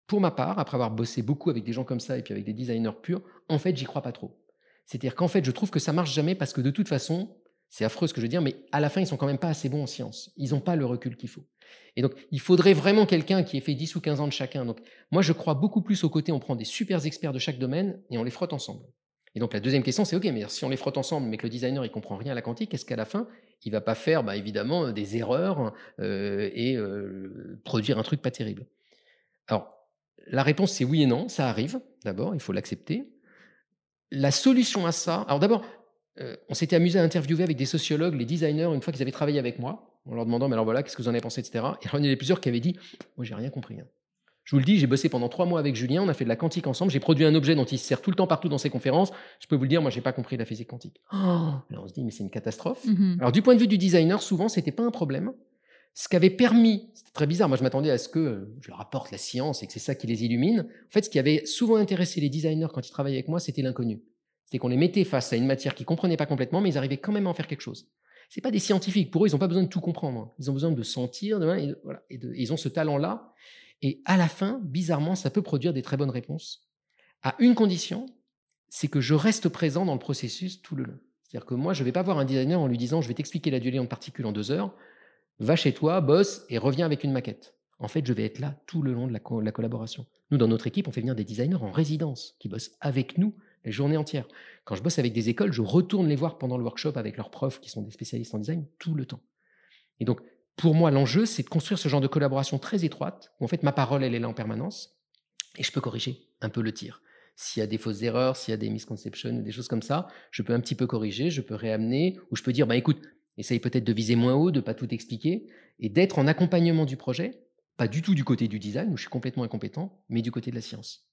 pour ma part, après avoir bossé beaucoup avec des gens comme ça et puis avec des designers purs, en fait, j'y crois pas trop. C'est-à-dire qu'en fait, je trouve que ça marche jamais parce que de toute façon, c'est affreux ce que je veux dire, mais à la fin, ils sont quand même pas assez bons en sciences. Ils n'ont pas le recul qu'il faut. Et donc, il faudrait vraiment quelqu'un qui ait fait 10 ou 15 ans de chacun. Donc, moi, je crois beaucoup plus au côté, on prend des super experts de chaque domaine et on les frotte ensemble. Et donc, la 2e question, c'est OK, mais si on les frotte ensemble, mais que le designer, il comprend rien à la quantique, est-ce qu'à la fin, il va pas faire, bah, évidemment, des erreurs et produire un truc pas terrible. Alors, la réponse, c'est oui et non. Ça arrive, d'abord, il faut l'accepter. La solution à ça... Alors d'abord, on s'était amusé à interviewer avec des sociologues, les designers, une fois qu'ils avaient travaillé avec moi, en leur demandant, mais alors voilà, qu'est-ce que vous en avez pensé, etc. Et alors, il y en a plusieurs qui avaient dit, moi, j'ai rien compris. Hein. Je vous le dis, j'ai bossé pendant 3 mois avec Julien, on a fait de la quantique ensemble, j'ai produit un objet dont il se sert tout le temps partout dans ses conférences. Je peux vous le dire, moi, j'ai pas compris la physique quantique. Oh, alors on se dit, mais c'est une catastrophe. Alors, du point de vue du designer, souvent, c'était pas un problème. Ce qu'avait permis, c'était très bizarre, moi, je m'attendais à ce que je leur apporte la science et que c'est ça qui les illumine. En fait, ce qui avait souvent intéressé les designers quand ils travaillaient avec moi, c'était l'inconnu. C'était qu'on les mettait face à une matière qu'ils comprenaient pas complètement, mais ils arrivaient quand même à en faire quelque chose. C'est pas des scientifiques. Pour eux, ils ont pas besoin de tout comprendre. Ils ont besoin de sentir, ils ont ce talent-là. Et à la fin, bizarrement, ça peut produire des très bonnes réponses. À une condition, c'est que je reste présent dans le processus tout le long. C'est-à-dire que moi, je ne vais pas voir un designer en lui disant « je vais t'expliquer la dualité entre particules en 2 heures, va chez toi, bosse et reviens avec une maquette ». En fait, je vais être là tout le long de la collaboration. Nous, dans notre équipe, on fait venir des designers en résidence qui bossent avec nous les journées entières. Quand je bosse avec des écoles, je retourne les voir pendant le workshop avec leurs profs qui sont des spécialistes en design tout le temps. Et donc, pour moi, l'enjeu, c'est de construire ce genre de collaboration très étroite, où en fait, ma parole, elle est là en permanence, et je peux corriger un peu le tir. S'il y a des fausses erreurs, s'il y a des misconceptions, des choses comme ça, je peux un petit peu corriger, je peux réamener, ou je peux dire, bah, écoute, essaye peut-être de viser moins haut, de ne pas tout expliquer, et d'être en accompagnement du projet, pas du tout du côté du design, où je suis complètement incompétent, mais du côté de la science.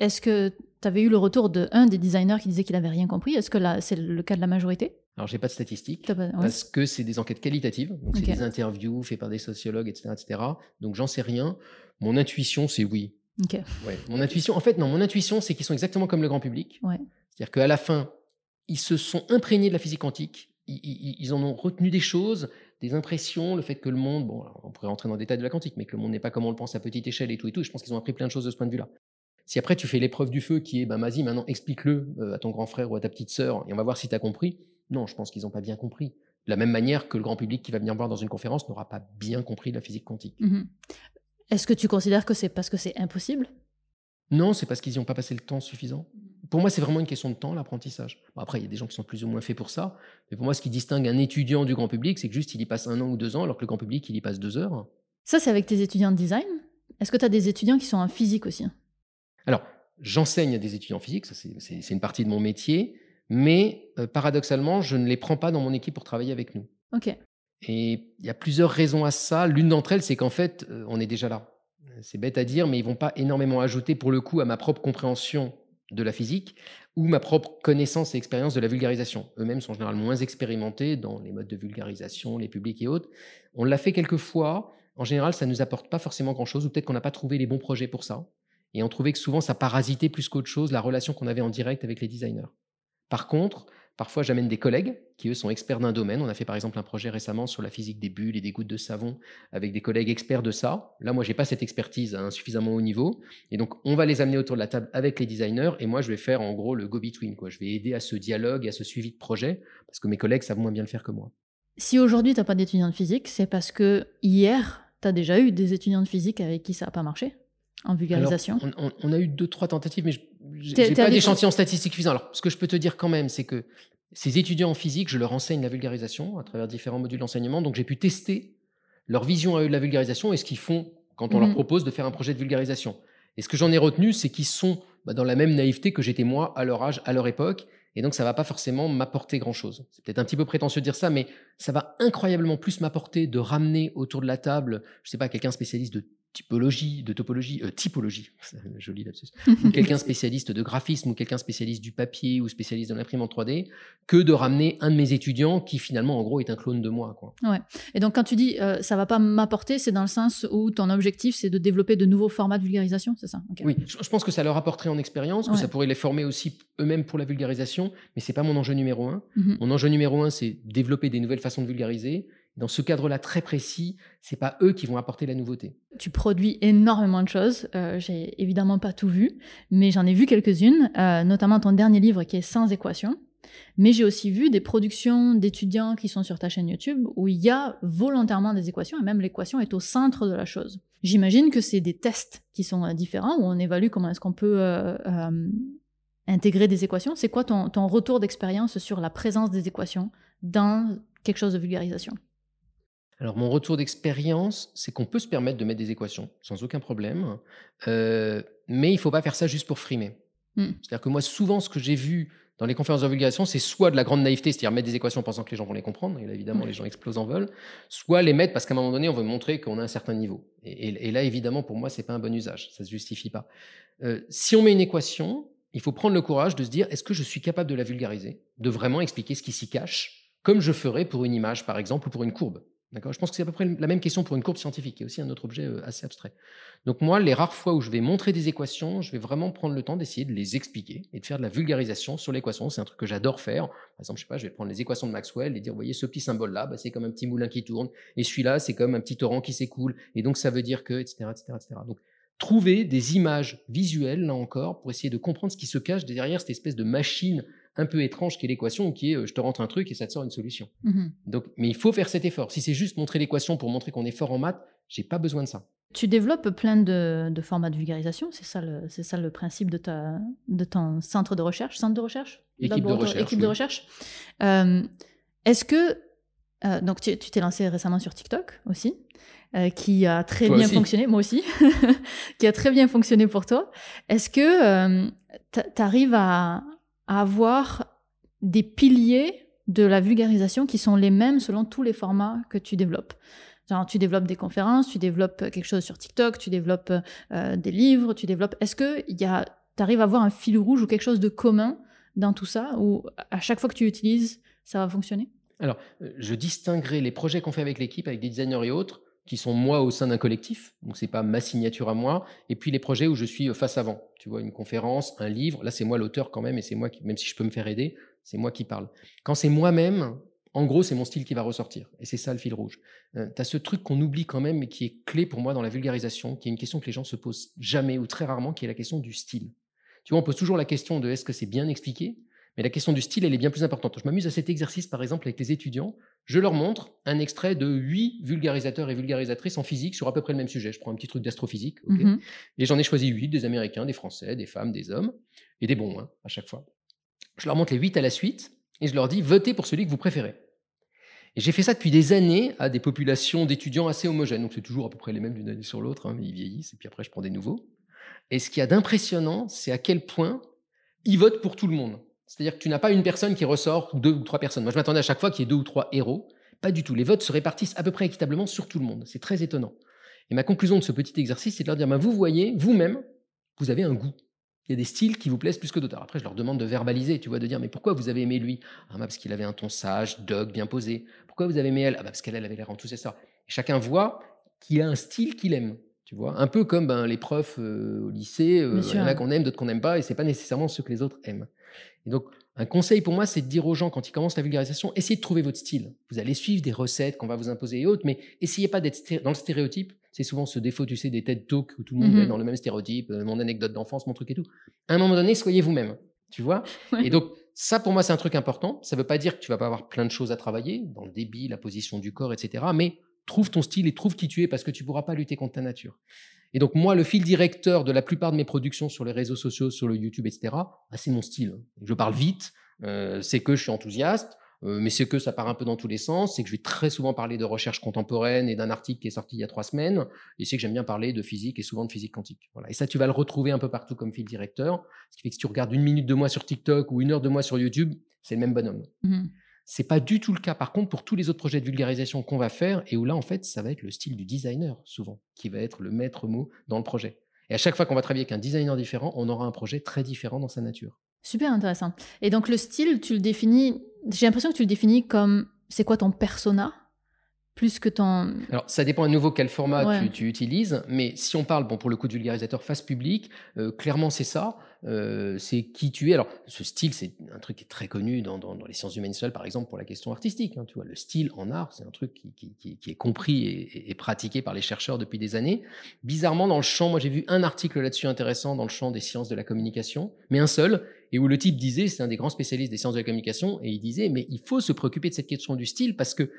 Est-ce que tu avais eu le retour d'un des designers qui disait qu'il n'avait rien compris? Est-ce que là, c'est le cas de la majorité? Alors, je n'ai pas de statistiques, parce que c'est des enquêtes qualitatives. Donc, c'est des interviews faites par des sociologues, etc., etc. Donc, j'en sais rien. Mon intuition, c'est oui. Okay. Ouais. Mon intuition, en fait, non, mon intuition, c'est qu'ils sont exactement comme le grand public. Ouais. C'est-à-dire qu'à la fin, ils se sont imprégnés de la physique quantique. Ils en ont retenu des choses, des impressions, le fait que le monde, bon, on pourrait rentrer dans le détail de la quantique, mais que le monde n'est pas comme on le pense à petite échelle et tout. Et je pense qu'ils ont appris plein de choses de ce point de vue-là. Si après, tu fais l'épreuve du feu qui est, ben, vas-y, maintenant, explique-le à ton grand frère ou à ta petite sœur et on va voir si tu as compris. Non, je pense qu'ils n'ont pas bien compris. De la même manière que le grand public qui va venir voir dans une conférence n'aura pas bien compris la physique quantique. Mm-hmm. Est-ce que tu considères que c'est parce que c'est impossible? Non, c'est parce qu'ils n'y ont pas passé le temps suffisant. Pour moi, c'est vraiment une question de temps, l'apprentissage. Bon, après, il y a des gens qui sont plus ou moins faits pour ça. Mais pour moi, ce qui distingue un étudiant du grand public, c'est que juste, il y passe 1 an ou 2 ans, alors que le grand public, il y passe 2 heures. Ça, c'est avec tes étudiants de design. Est-ce que tu as des étudiants qui sont en physique aussi? Alors, j'enseigne à des étudiants en physique, ça, c'est une partie de mon métier, mais paradoxalement, je ne les prends pas dans mon équipe pour travailler avec nous. Ok. Et il y a plusieurs raisons à ça. L'une d'entre elles, c'est qu'en fait, on est déjà là. C'est bête à dire, mais ils ne vont pas énormément ajouter, pour le coup, à ma propre compréhension de la physique ou ma propre connaissance et expérience de la vulgarisation. Eux-mêmes sont généralement moins expérimentés dans les modes de vulgarisation, les publics et autres. On l'a fait quelques fois. En général, ça ne nous apporte pas forcément grand-chose, ou peut-être qu'on n'a pas trouvé les bons projets pour ça. Et on trouvait que souvent, ça parasitait plus qu'autre chose la relation qu'on avait en direct avec les designers. Par contre, parfois, j'amène des collègues qui, eux, sont experts d'un domaine. On a fait, par exemple, un projet récemment sur la physique des bulles et des gouttes de savon avec des collègues experts de ça. Là, moi, je n'ai pas cette expertise à un suffisamment haut niveau. Et donc, on va les amener autour de la table avec les designers. Et moi, je vais faire, en gros, le go-between, quoi. Je vais aider à ce dialogue et à ce suivi de projet parce que mes collègues savent moins bien le faire que moi. Si aujourd'hui, tu n'as pas d'étudiants de physique, c'est parce que hier, tu as déjà eu des étudiants de physique avec qui ça n'a pas marché en vulgarisation? Alors, on a eu 2-3 tentatives, mais j'ai pas d'échantillons statistiques suffisants. Alors, ce que je peux te dire quand même, c'est que ces étudiants en physique, je leur enseigne la vulgarisation à travers différents modules d'enseignement. Donc, j'ai pu tester leur vision à eux de la vulgarisation et ce qu'ils font quand on leur propose de faire un projet de vulgarisation. Et ce que j'en ai retenu, c'est qu'ils sont dans la même naïveté que j'étais moi à leur âge, à leur époque. Et donc, ça va pas forcément m'apporter grand-chose. C'est peut-être un petit peu prétentieux de dire ça, mais ça va incroyablement plus m'apporter de ramener autour de la table, je sais pas, quelqu'un spécialiste de typologie, c'est un joli lapsus, ou quelqu'un spécialiste de graphisme, ou quelqu'un spécialiste du papier, ou spécialiste de l'imprimante 3D, que de ramener un de mes étudiants qui finalement, en gros, est un clone de moi, quoi. Ouais. Et donc, quand tu dis « ça ne va pas m'apporter », c'est dans le sens où ton objectif, c'est de développer de nouveaux formats de vulgarisation, c'est ça? Okay. Oui, je pense que ça leur apporterait en expérience, que ça pourrait les former aussi eux-mêmes pour la vulgarisation, mais ce n'est pas mon enjeu numéro 1. Mm-hmm. Mon enjeu numéro 1, c'est développer des nouvelles façons de vulgariser. Dans ce cadre-là très précis, ce n'est pas eux qui vont apporter la nouveauté. Tu produis énormément de choses. J'ai évidemment pas tout vu, mais j'en ai vu quelques-unes, notamment ton dernier livre qui est « Sans équation ». Mais j'ai aussi vu des productions d'étudiants qui sont sur ta chaîne YouTube où il y a volontairement des équations, et même l'équation est au centre de la chose. J'imagine que c'est des tests qui sont différents, où on évalue comment est-ce qu'on peut intégrer des équations. C'est quoi ton retour d'expérience sur la présence des équations dans quelque chose de vulgarisation? Alors, mon retour d'expérience, c'est qu'on peut se permettre de mettre des équations, sans aucun problème. Mais il ne faut pas faire ça juste pour frimer. C'est-à-dire que moi, souvent, ce que j'ai vu dans les conférences de vulgarisation, c'est soit de la grande naïveté, c'est-à-dire mettre des équations en pensant que les gens vont les comprendre, et là, évidemment, les gens explosent en vol, soit les mettre parce qu'à un moment donné, on veut montrer qu'on a un certain niveau. Et là, évidemment, pour moi, ce n'est pas un bon usage. Ça ne se justifie pas. Si on met une équation, il faut prendre le courage de se dire, est-ce que je suis capable de la vulgariser, de vraiment expliquer ce qui s'y cache, comme je ferais pour une image, par exemple, ou pour une courbe? D'accord, je pense que c'est à peu près la même question pour une courbe scientifique, qui est aussi un autre objet assez abstrait. Donc moi, les rares fois où je vais montrer des équations, je vais vraiment prendre le temps d'essayer de les expliquer et de faire de la vulgarisation sur l'équation. C'est un truc que j'adore faire. Par exemple, je sais pas, je vais prendre les équations de Maxwell et dire, vous voyez, ce petit symbole-là, bah, c'est comme un petit moulin qui tourne, et celui-là, c'est comme un petit torrent qui s'écoule, et donc ça veut dire que, etc., etc., etc. Donc, trouver des images visuelles, là encore, pour essayer de comprendre ce qui se cache derrière cette espèce de machine un peu étrange qu'est l'équation, qui est je te rentre un truc et ça te sort une solution. Donc, mais il faut faire cet effort. Si c'est juste montrer l'équation pour montrer qu'on est fort en maths, j'ai pas besoin de ça. Tu développes plein de formats de vulgarisation, c'est ça le principe de ton centre de recherche, équipe de recherche. Est-ce que Donc, tu t'es lancé récemment sur TikTok aussi, qui a très bien fonctionné. Moi aussi. Qui a très bien fonctionné pour toi. Est-ce que tu arrives à avoir des piliers de la vulgarisation qui sont les mêmes selon tous les formats que tu développes? Genre, tu développes des conférences, tu développes quelque chose sur TikTok, tu développes des livres, tu développes... Est-ce que tu arrives à avoir un fil rouge ou quelque chose de commun dans tout ça, ou à chaque fois que tu l'utilises, ça va fonctionner? Alors, je distinguerai les projets qu'on fait avec l'équipe, avec des designers et autres, qui sont moi au sein d'un collectif, donc c'est pas ma signature à moi, et puis les projets où je suis face avant, tu vois, une conférence, un livre, là c'est moi l'auteur quand même, et c'est moi qui, même si je peux me faire aider, c'est moi qui parle. Quand c'est moi-même, en gros, c'est mon style qui va ressortir. Et c'est ça le fil rouge. T'as ce truc qu'on oublie quand même, mais qui est clé pour moi dans la vulgarisation, qui est une question que les gens se posent jamais ou très rarement, qui est la question du style. Tu vois, on pose toujours la question de est-ce que c'est bien expliqué ? Mais la question du style, elle est bien plus importante. Je m'amuse à cet exercice, par exemple, avec les étudiants. Je leur montre un extrait de 8 vulgarisateurs et vulgarisatrices en physique sur à peu près le même sujet. Je prends un petit truc d'astrophysique. Okay. Mm-hmm. Et j'en ai choisi 8, des Américains, des Français, des femmes, des hommes, et des bons, hein, à chaque fois. Je leur montre les 8 à la suite et je leur dis « Votez pour celui que vous préférez ». Et j'ai fait ça depuis des années à des populations d'étudiants assez homogènes. Donc, c'est toujours à peu près les mêmes d'une année sur l'autre. Hein, mais ils vieillissent et puis après, je prends des nouveaux. Et ce qu'il y a d'impressionnant, c'est à quel point ils votent pour tout le monde. C'est-à-dire que tu n'as pas une personne qui ressort, ou 2 ou 3 personnes. Moi, je m'attendais à chaque fois qu'il y ait 2 ou 3 héros. Pas du tout. Les votes se répartissent à peu près équitablement sur tout le monde. C'est très étonnant. Et ma conclusion de ce petit exercice, c'est de leur dire « Vous voyez, vous-même, vous avez un goût. » Il y a des styles qui vous plaisent plus que d'autres. Alors après, je leur demande de verbaliser, tu vois, de dire « Mais pourquoi vous avez aimé lui ?» Ah, bah, parce qu'il avait un ton sage, dogue, bien posé. Pourquoi vous avez aimé elle ? Ah, bah, parce qu'elle avait l'air enthousiaste. Chacun voit qu'il a un style qu'il aime, tu vois. Un peu comme les profs au lycée, il y en a qu'on aime, d'autres qu'on n'aime pas, et ce n'est pas nécessairement ce que les autres aiment. Et donc, un conseil pour moi, c'est de dire aux gens, quand ils commencent la vulgarisation, essayez de trouver votre style. Vous allez suivre des recettes qu'on va vous imposer et autres, mais essayez pas d'être dans le stéréotype. C'est souvent ce défaut, tu sais, des TED Talks où tout le monde est dans le même stéréotype, mon anecdote d'enfance, mon truc et tout. À un moment donné, soyez vous-même, tu vois. Ouais. Et donc, ça, pour moi, c'est un truc important. Ça ne veut pas dire que tu ne vas pas avoir plein de choses à travailler, dans le débit, la position du corps, etc. Mais trouve ton style et trouve qui tu es parce que tu ne pourras pas lutter contre ta nature. Et donc, moi, le fil directeur de la plupart de mes productions sur les réseaux sociaux, sur le YouTube, etc., bah, c'est mon style. Je parle vite, c'est que je suis enthousiaste, mais c'est que ça part un peu dans tous les sens, c'est que je vais très souvent parler de recherche contemporaine et d'un article qui est sorti il y a 3 semaines, et c'est que j'aime bien parler de physique et souvent de physique quantique. Voilà. Et ça, tu vas le retrouver un peu partout comme fil directeur, ce qui fait que si tu regardes 1 minute de moi sur TikTok ou 1 heure de moi sur YouTube, c'est le même bonhomme. Mmh. C'est pas du tout le cas, par contre, pour tous les autres projets de vulgarisation qu'on va faire, et où là, en fait, ça va être le style du designer, souvent, qui va être le maître mot dans le projet. Et à chaque fois qu'on va travailler avec un designer différent, on aura un projet très différent dans sa nature. Super intéressant. Et donc, le style, tu le définis... J'ai l'impression que tu le définis comme... C'est quoi ton persona ? Plus que ton... Alors, ça dépend à nouveau quel format tu utilises, mais si on parle, bon, pour le coup, de vulgarisateur face publique, clairement, c'est ça. C'est qui tu es. Alors, ce style, c'est un truc qui est très connu dans les sciences humaines seules, par exemple, pour la question artistique. Hein, tu vois, le style en art, c'est un truc qui est compris et pratiqué par les chercheurs depuis des années. Bizarrement, dans le champ, moi, j'ai vu un article là-dessus intéressant dans le champ des sciences de la communication, mais un seul, et où le type disait, c'est un des grands spécialistes des sciences de la communication, et il disait, mais il faut se préoccuper de cette question du style parce que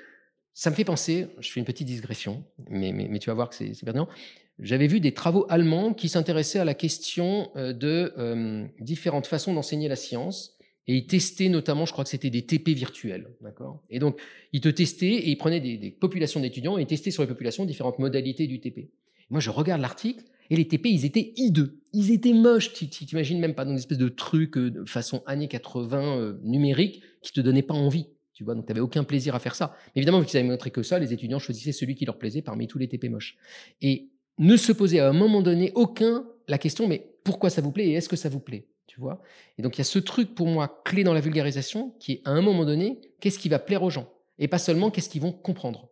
ça me fait penser, je fais une petite digression, mais tu vas voir que c'est pertinent. J'avais vu des travaux allemands qui s'intéressaient à la question de différentes façons d'enseigner la science, et ils testaient notamment, je crois que c'était des TP virtuels, d'accord ? Et donc, ils te testaient, et ils prenaient des populations d'étudiants, et ils testaient sur les populations différentes modalités du TP. Moi, je regarde l'article, et les TP, ils étaient hideux, ils étaient moches, tu t'imagines même pas, dans une espèce de truc de façon années 80 numérique qui te donnait pas envie. Tu vois, donc tu n'avais aucun plaisir à faire ça. Mais évidemment, vu qu'ils avaient montré que ça, les étudiants choisissaient celui qui leur plaisait parmi tous les TP moches. Et ne se posait à un moment donné la question, mais pourquoi ça vous plaît et est-ce que ça vous plaît, tu vois ? Et donc, il y a ce truc pour moi clé dans la vulgarisation qui est à un moment donné, qu'est-ce qui va plaire aux gens ? Et pas seulement qu'est-ce qu'ils vont comprendre.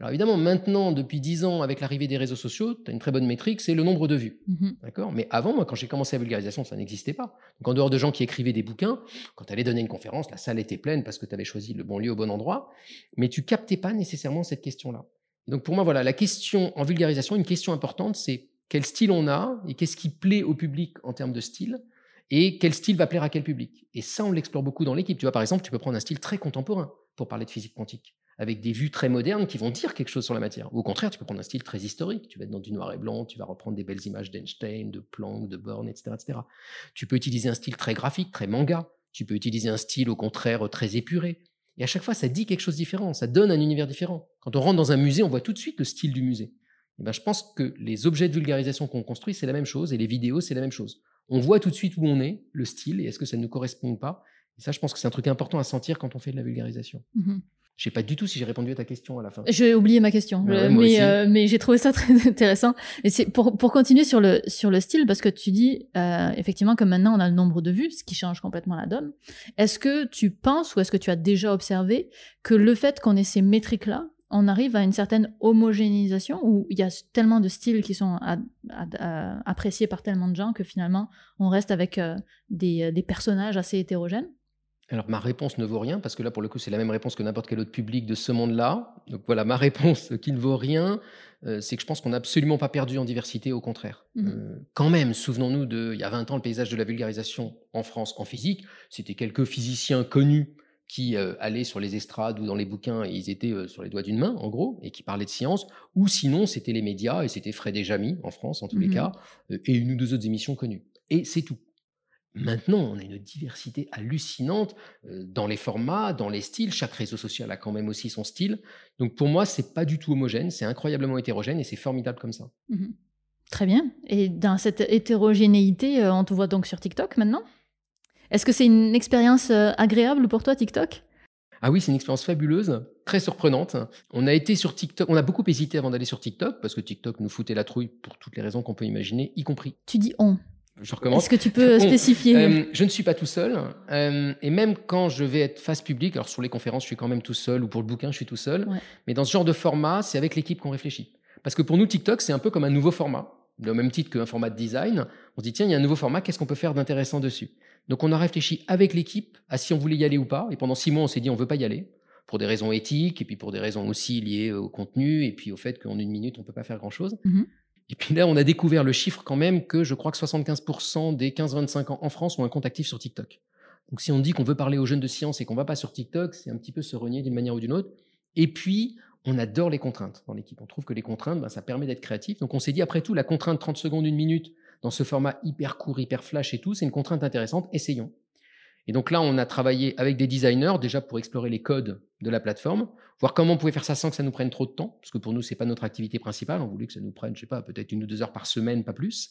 Alors évidemment, maintenant, depuis 10 ans, avec l'arrivée des réseaux sociaux, tu as une très bonne métrique, c'est le nombre de vues. Mm-hmm. D'accord ? Mais avant, moi, quand j'ai commencé la vulgarisation, ça n'existait pas. Donc en dehors de gens qui écrivaient des bouquins, quand tu allais donner une conférence, la salle était pleine parce que tu avais choisi le bon lieu au bon endroit, mais tu captais pas nécessairement cette question-là. Donc pour moi, voilà, la question en vulgarisation, une question importante, c'est quel style on a et qu'est-ce qui plaît au public en termes de style et quel style va plaire à quel public. Et ça, on l'explore beaucoup dans l'équipe. Tu vois, par exemple, tu peux prendre un style très contemporain pour parler de physique quantique, avec des vues très modernes qui vont dire quelque chose sur la matière. Ou au contraire, tu peux prendre un style très historique. Tu vas être dans du noir et blanc, tu vas reprendre des belles images d'Einstein, de Planck, de Born, etc., etc. Tu peux utiliser un style très graphique, très manga. Tu peux utiliser un style, au contraire, très épuré. Et à chaque fois, ça dit quelque chose de différent, ça donne un univers différent. Quand on rentre dans un musée, on voit tout de suite le style du musée. Et ben, je pense que les objets de vulgarisation qu'on construit, c'est la même chose, et les vidéos, c'est la même chose. On voit tout de suite où on est, le style, et est-ce que ça nous correspond ou pas. Et ça, je pense que c'est un truc important à sentir quand on fait de la vulgarisation. Mm-hmm. Je ne sais pas du tout si j'ai répondu à ta question à la fin. J'ai oublié ma question, mais j'ai trouvé ça très intéressant. Et c'est pour continuer sur le style, parce que tu dis, effectivement, comme maintenant on a le nombre de vues, ce qui change complètement la donne, est-ce que tu penses ou est-ce que tu as déjà observé que le fait qu'on ait ces métriques-là, on arrive à une certaine homogénéisation où il y a tellement de styles qui sont appréciés par tellement de gens que finalement on reste avec des personnages assez hétérogènes? Alors ma réponse ne vaut rien, parce que là pour le coup c'est la même réponse que n'importe quel autre public de ce monde-là. Donc voilà, ma réponse qui ne vaut rien, c'est que je pense qu'on n'a absolument pas perdu en diversité, au contraire. Mm-hmm. Quand même, souvenons-nous il y a 20 ans, le paysage de la vulgarisation en France en physique, c'était quelques physiciens connus qui allaient sur les estrades ou dans les bouquins, et ils étaient sur les doigts d'une main, en gros, et qui parlaient de science, ou sinon c'était les médias, et c'était Fred et Jamy, en France, en tous les cas, et une ou deux autres émissions connues. Et c'est tout. Maintenant, on a une diversité hallucinante dans les formats, dans les styles. Chaque réseau social a quand même aussi son style. Donc pour moi, c'est pas du tout homogène, c'est incroyablement hétérogène, et c'est formidable comme ça. Mmh. Très bien. Et dans cette hétérogénéité, on te voit donc sur TikTok maintenant ? Est-ce que c'est une expérience agréable pour toi, TikTok ? Ah oui, c'est une expérience fabuleuse, très surprenante. On a été sur TikTok, on a beaucoup hésité avant d'aller sur TikTok, parce que TikTok nous foutait la trouille pour toutes les raisons qu'on peut imaginer, y compris. Tu dis « on ». Je recommence. Est-ce que tu peux spécifier ? Je ne suis pas tout seul. Et même quand je vais être face publique, alors sur les conférences, je suis quand même tout seul, ou pour le bouquin, je suis tout seul. Ouais. Mais dans ce genre de format, c'est avec l'équipe qu'on réfléchit. Parce que pour nous, TikTok, c'est un peu comme un nouveau format. Au même titre qu'un format de design, on se dit « tiens, il y a un nouveau format, qu'est-ce qu'on peut faire d'intéressant dessus ?» Donc, on a réfléchi avec l'équipe à si on voulait y aller ou pas. Et pendant 6 mois, on s'est dit « on ne veut pas y aller » pour des raisons éthiques et puis pour des raisons aussi liées au contenu et puis au fait qu'en 1 minute, on ne peut pas faire grand-chose. Mm-hmm. Et puis là, on a découvert le chiffre quand même que je crois que 75% des 15-25 ans en France ont un compte actif sur TikTok. Donc, si on dit qu'on veut parler aux jeunes de science et qu'on ne va pas sur TikTok, c'est un petit peu se renier d'une manière ou d'une autre. Et puis, on adore les contraintes dans l'équipe. On trouve que les contraintes, ça permet d'être créatif. Donc, on s'est dit, après tout, la contrainte 30 secondes, 1 minute, dans ce format hyper court, hyper flash et tout, c'est une contrainte intéressante. Essayons. Et donc là, on a travaillé avec des designers, déjà pour explorer les codes de la plateforme, voir comment on pouvait faire ça sans que ça nous prenne trop de temps, parce que pour nous, c'est pas notre activité principale. On voulait que ça nous prenne, je sais pas, peut-être 1 ou 2 heures par semaine, pas plus.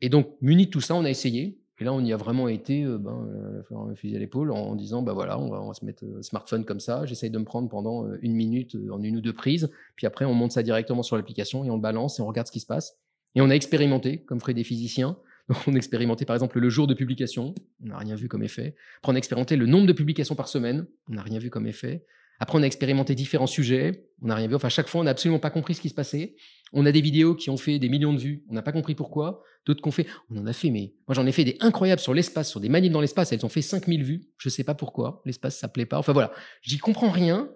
Et donc, muni de tout ça, on a essayé. Et là, on y a vraiment été, la fusil à l'épaule, en disant, voilà, on va se mettre smartphone comme ça. J'essaye de me prendre pendant 1 minute en 1 ou 2 prises. Puis après, on monte ça directement sur l'application et on le balance et on regarde ce qui se passe. Et on a expérimenté, comme ferait des physiciens. Donc, on a expérimenté, par exemple, le jour de publication. On n'a rien vu comme effet. Après, on a expérimenté le nombre de publications par semaine. On n'a rien vu comme effet. Après, on a expérimenté différents sujets. On n'a rien vu. Enfin, chaque fois, on n'a absolument pas compris ce qui se passait. On a des vidéos qui ont fait des millions de vues. On n'a pas compris pourquoi. D'autres qu'on fait. On en a fait, mais moi, j'en ai fait des incroyables sur l'espace, sur des manips dans l'espace. Elles ont fait 5000 vues. Je ne sais pas pourquoi. L'espace, ça ne plaît pas. Enfin, voilà. J'y comprends rien.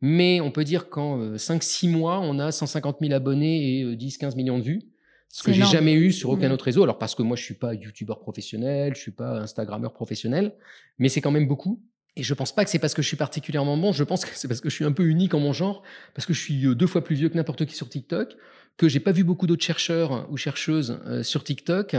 Mais on peut dire qu'en 5-6 mois, on a 150 000 abonnés et 10-15 millions de vues. Ce que j'ai jamais eu sur aucun autre réseau. Alors, parce que moi, je suis pas youtubeur professionnel, je suis pas instagrammeur professionnel, mais c'est quand même beaucoup. Et je pense pas que c'est parce que je suis particulièrement bon. Je pense que c'est parce que je suis un peu unique en mon genre, parce que je suis 2 fois plus vieux que n'importe qui sur TikTok, que j'ai pas vu beaucoup d'autres chercheurs ou chercheuses sur TikTok,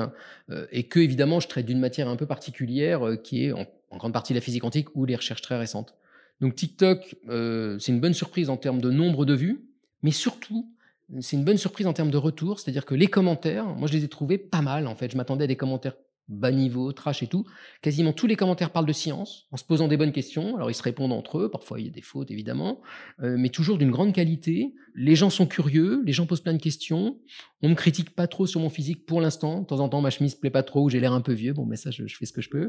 et que, évidemment, je traite d'une matière un peu particulière, qui est en grande partie la physique quantique ou les recherches très récentes. Donc, TikTok, c'est une bonne surprise en termes de nombre de vues, mais surtout, c'est une bonne surprise en termes de retour, c'est-à-dire que les commentaires, moi je les ai trouvés pas mal en fait. Je m'attendais à des commentaires bas niveau, trash et tout. Quasiment tous les commentaires parlent de science, en se posant des bonnes questions. Alors ils se répondent entre eux, parfois il y a des fautes évidemment, mais toujours d'une grande qualité. Les gens sont curieux, les gens posent plein de questions. On me critique pas trop sur mon physique pour l'instant. De temps en temps, ma chemise plaît pas trop ou j'ai l'air un peu vieux. Bon, mais ça, je fais ce que je peux.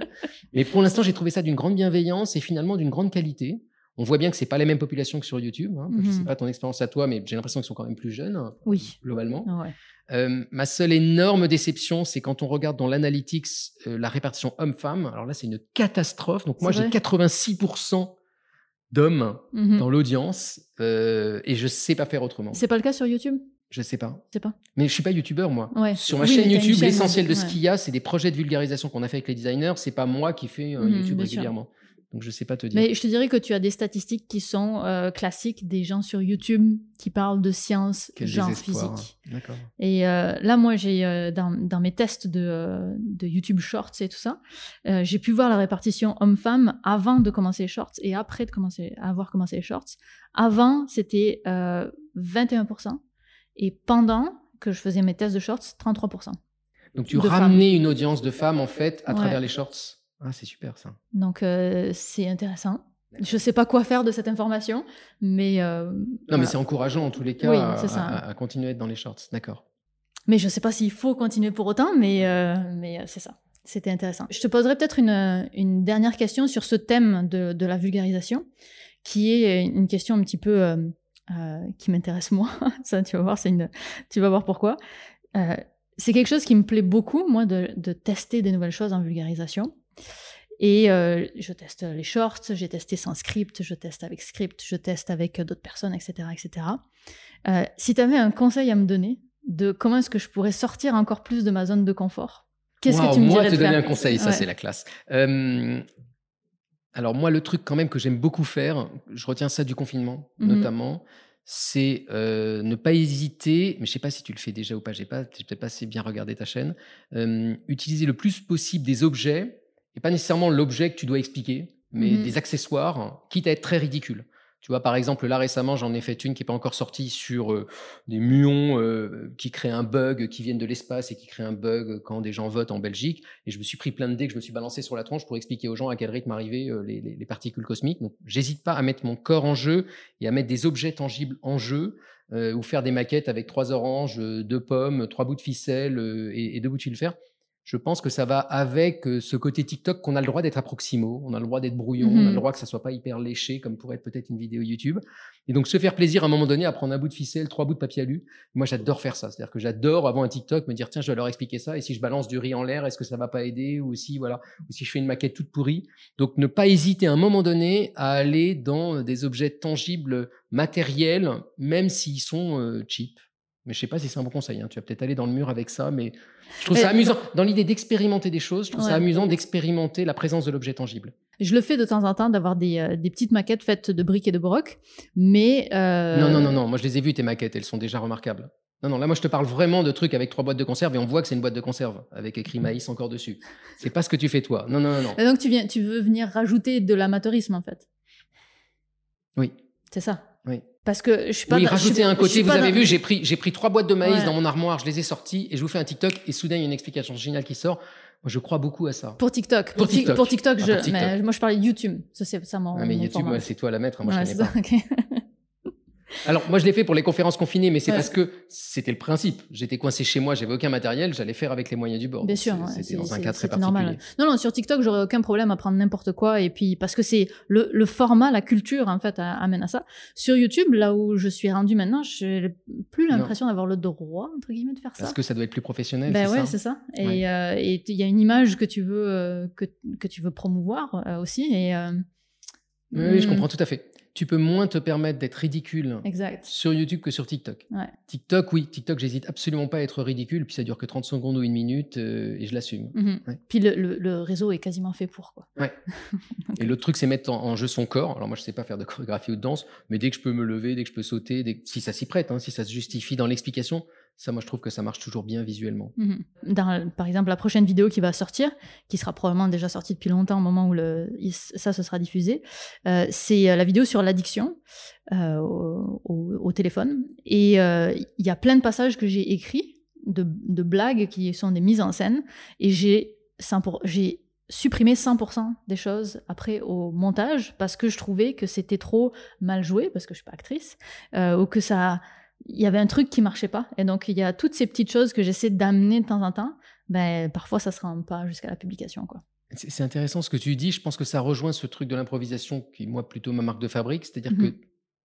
Mais pour l'instant, j'ai trouvé ça d'une grande bienveillance et finalement d'une grande qualité. On voit bien que c'est pas la même population que sur YouTube. Hein. Mm-hmm. Je sais pas ton expérience à toi, mais j'ai l'impression qu'ils sont quand même plus jeunes, oui, globalement. Ouais. Ma seule énorme déception, c'est quand on regarde dans l'analytics la répartition homme-femme. Alors là, c'est une catastrophe. Donc moi, j'ai 86% d'hommes dans l'audience et je sais pas faire autrement. C'est pas le cas sur YouTube ? Je sais pas. C'est pas. Mais je suis pas youtubeur, moi. Ouais. Sur ma chaîne YouTube, l'essentiel de ce qu'il y a, c'est des projets de vulgarisation qu'on a fait avec les designers. C'est pas moi qui fais YouTube régulièrement. Sûr. Donc, je ne sais pas te dire. Mais je te dirais que tu as des statistiques qui sont classiques des gens sur YouTube qui parlent de science, genre physique. D'accord. Et là, moi, j'ai dans mes tests de YouTube Shorts et tout ça, j'ai pu voir la répartition homme-femme avant de commencer les Shorts et après de commencer, avoir commencé les Shorts. Avant, c'était 21%. Et pendant que je faisais mes tests de Shorts, 33%. Donc, tu ramenais une audience de femmes, en fait, à travers les Shorts. Ah, c'est super, ça. Donc, c'est intéressant. Je ne sais pas quoi faire de cette information, mais... mais c'est encourageant, en tous les cas, oui, à continuer à être dans les Shorts. D'accord. Mais je ne sais pas s'il faut continuer pour autant, mais c'est ça. C'était intéressant. Je te poserai peut-être une dernière question sur ce thème de la vulgarisation, qui est une question un petit peu... qui m'intéresse, moi. Ça, tu vas voir, tu vas voir pourquoi. C'est quelque chose qui me plaît beaucoup, moi, de tester des nouvelles choses en vulgarisation. Et je teste les shorts, j'ai testé sans script, je teste avec script, je teste avec d'autres personnes, etc. etc. Si tu avais un conseil à me donner de comment est-ce que je pourrais sortir encore plus de ma zone de confort, qu'est-ce que tu me dirais de faire ? Moi, te donner un conseil, ça, c'est la classe. Alors moi, le truc quand même que j'aime beaucoup faire, je retiens ça du confinement notamment, c'est ne pas hésiter, mais je ne sais pas si tu le fais déjà ou pas, je n'ai peut-être pas assez bien regardé ta chaîne, utiliser le plus possible des objets, et pas nécessairement l'objet que tu dois expliquer, mais des accessoires, quitte à être très ridicule. Tu vois, par exemple, là récemment, j'en ai fait une qui n'est pas encore sortie sur des muons qui créent un bug, qui viennent de l'espace et qui créent un bug quand des gens votent en Belgique. Et je me suis pris plein de dés que je me suis balancé sur la tronche pour expliquer aux gens à quel rythme arrivaient les particules cosmiques. Donc, j'hésite pas à mettre mon corps en jeu et à mettre des objets tangibles en jeu ou faire des maquettes avec 3 oranges, 2 pommes, 3 bouts de ficelle et 2 bouts de fil de fer. Je pense que ça va avec ce côté TikTok qu'on a le droit d'être approximo, on a le droit d'être brouillon, on a le droit que ça soit pas hyper léché comme pourrait être peut-être une vidéo YouTube. Et donc se faire plaisir à un moment donné à prendre un bout de ficelle, 3 bouts de papier alu. Moi j'adore faire ça, c'est-à-dire que j'adore avant un TikTok me dire tiens je vais leur expliquer ça et si je balance du riz en l'air est-ce que ça va pas aider ou si je fais une maquette toute pourrie. Donc ne pas hésiter à un moment donné à aller dans des objets tangibles, matériels, même s'ils sont cheap. Mais je ne sais pas si c'est un bon conseil. Hein. Tu vas peut-être aller dans le mur avec ça, mais je trouve ça amusant. Dans l'idée d'expérimenter des choses, je trouve ça amusant d'expérimenter la présence de l'objet tangible. Je le fais de temps en temps, d'avoir des petites maquettes faites de briques et de broc, mais... Non. Moi, je les ai vues, tes maquettes. Elles sont déjà remarquables. Non, là, moi, je te parle vraiment de trucs avec 3 boîtes de conserve et on voit que c'est une boîte de conserve avec écrit maïs encore dessus. C'est pas ce que tu fais, toi. Non. Et donc, tu veux venir rajouter de l'amateurisme, en fait. Oui. C'est ça. Oui. Parce que je suis pas. Oui, rajouter un côté. Vous avez vu, j'ai pris 3 boîtes de maïs dans mon armoire, je les ai sorties et je vous fais un TikTok et soudain il y a une explication géniale qui sort. Moi, je crois beaucoup à ça. Pour TikTok. Mais moi, je parlais de YouTube. Ça m'en. Ah, mais YouTube, c'est toi la maître. Hein, moi, je connais pas. Okay. Alors, moi, je l'ai fait pour les conférences confinées, mais c'est parce que c'était le principe. J'étais coincé chez moi, j'avais aucun matériel, j'allais faire avec les moyens du bord. Bien sûr, c'était dans un cas très particulier. Normal. Non, sur TikTok, j'aurais aucun problème à prendre n'importe quoi, et puis parce que c'est le format, la culture en fait amène à ça. Sur YouTube, là où je suis rendue maintenant, j'ai plus l'impression d'avoir le droit entre guillemets de faire ça. Parce que ça doit être plus professionnel. Ben c'est ça. Et et il y a une image que tu veux que tu veux promouvoir aussi. Et oui, je comprends tout à fait. Tu peux moins te permettre d'être ridicule sur YouTube que sur TikTok. Ouais. TikTok, j'hésite absolument pas à être ridicule, puis ça dure que 30 secondes ou 1 minute, et je l'assume. Puis le réseau est quasiment fait pour, quoi. Ouais. Et l'autre truc, c'est mettre en jeu son corps. Alors moi, je sais pas faire de chorégraphie ou de danse, mais dès que je peux me lever, dès que je peux sauter, si ça s'y prête, si ça se justifie dans l'explication... Ça, moi, je trouve que ça marche toujours bien visuellement. Par exemple, la prochaine vidéo qui va sortir, qui sera probablement déjà sortie depuis longtemps au moment où ça se sera diffusé, c'est la vidéo sur l'addiction au téléphone. Et il y a plein de passages que j'ai écrits, de blagues qui sont des mises en scène. Et j'ai supprimé 100% des choses après au montage parce que je trouvais que c'était trop mal joué, parce que je ne suis pas actrice, ou que ça... Il y avait un truc qui marchait pas. Et donc, il y a toutes ces petites choses que j'essaie d'amener de temps en temps. Ben, parfois, ça se rend pas jusqu'à la publication, quoi. C'est intéressant ce que tu dis. Je pense que ça rejoint ce truc de l'improvisation qui, moi, plutôt ma marque de fabrique. C'est-à-dire que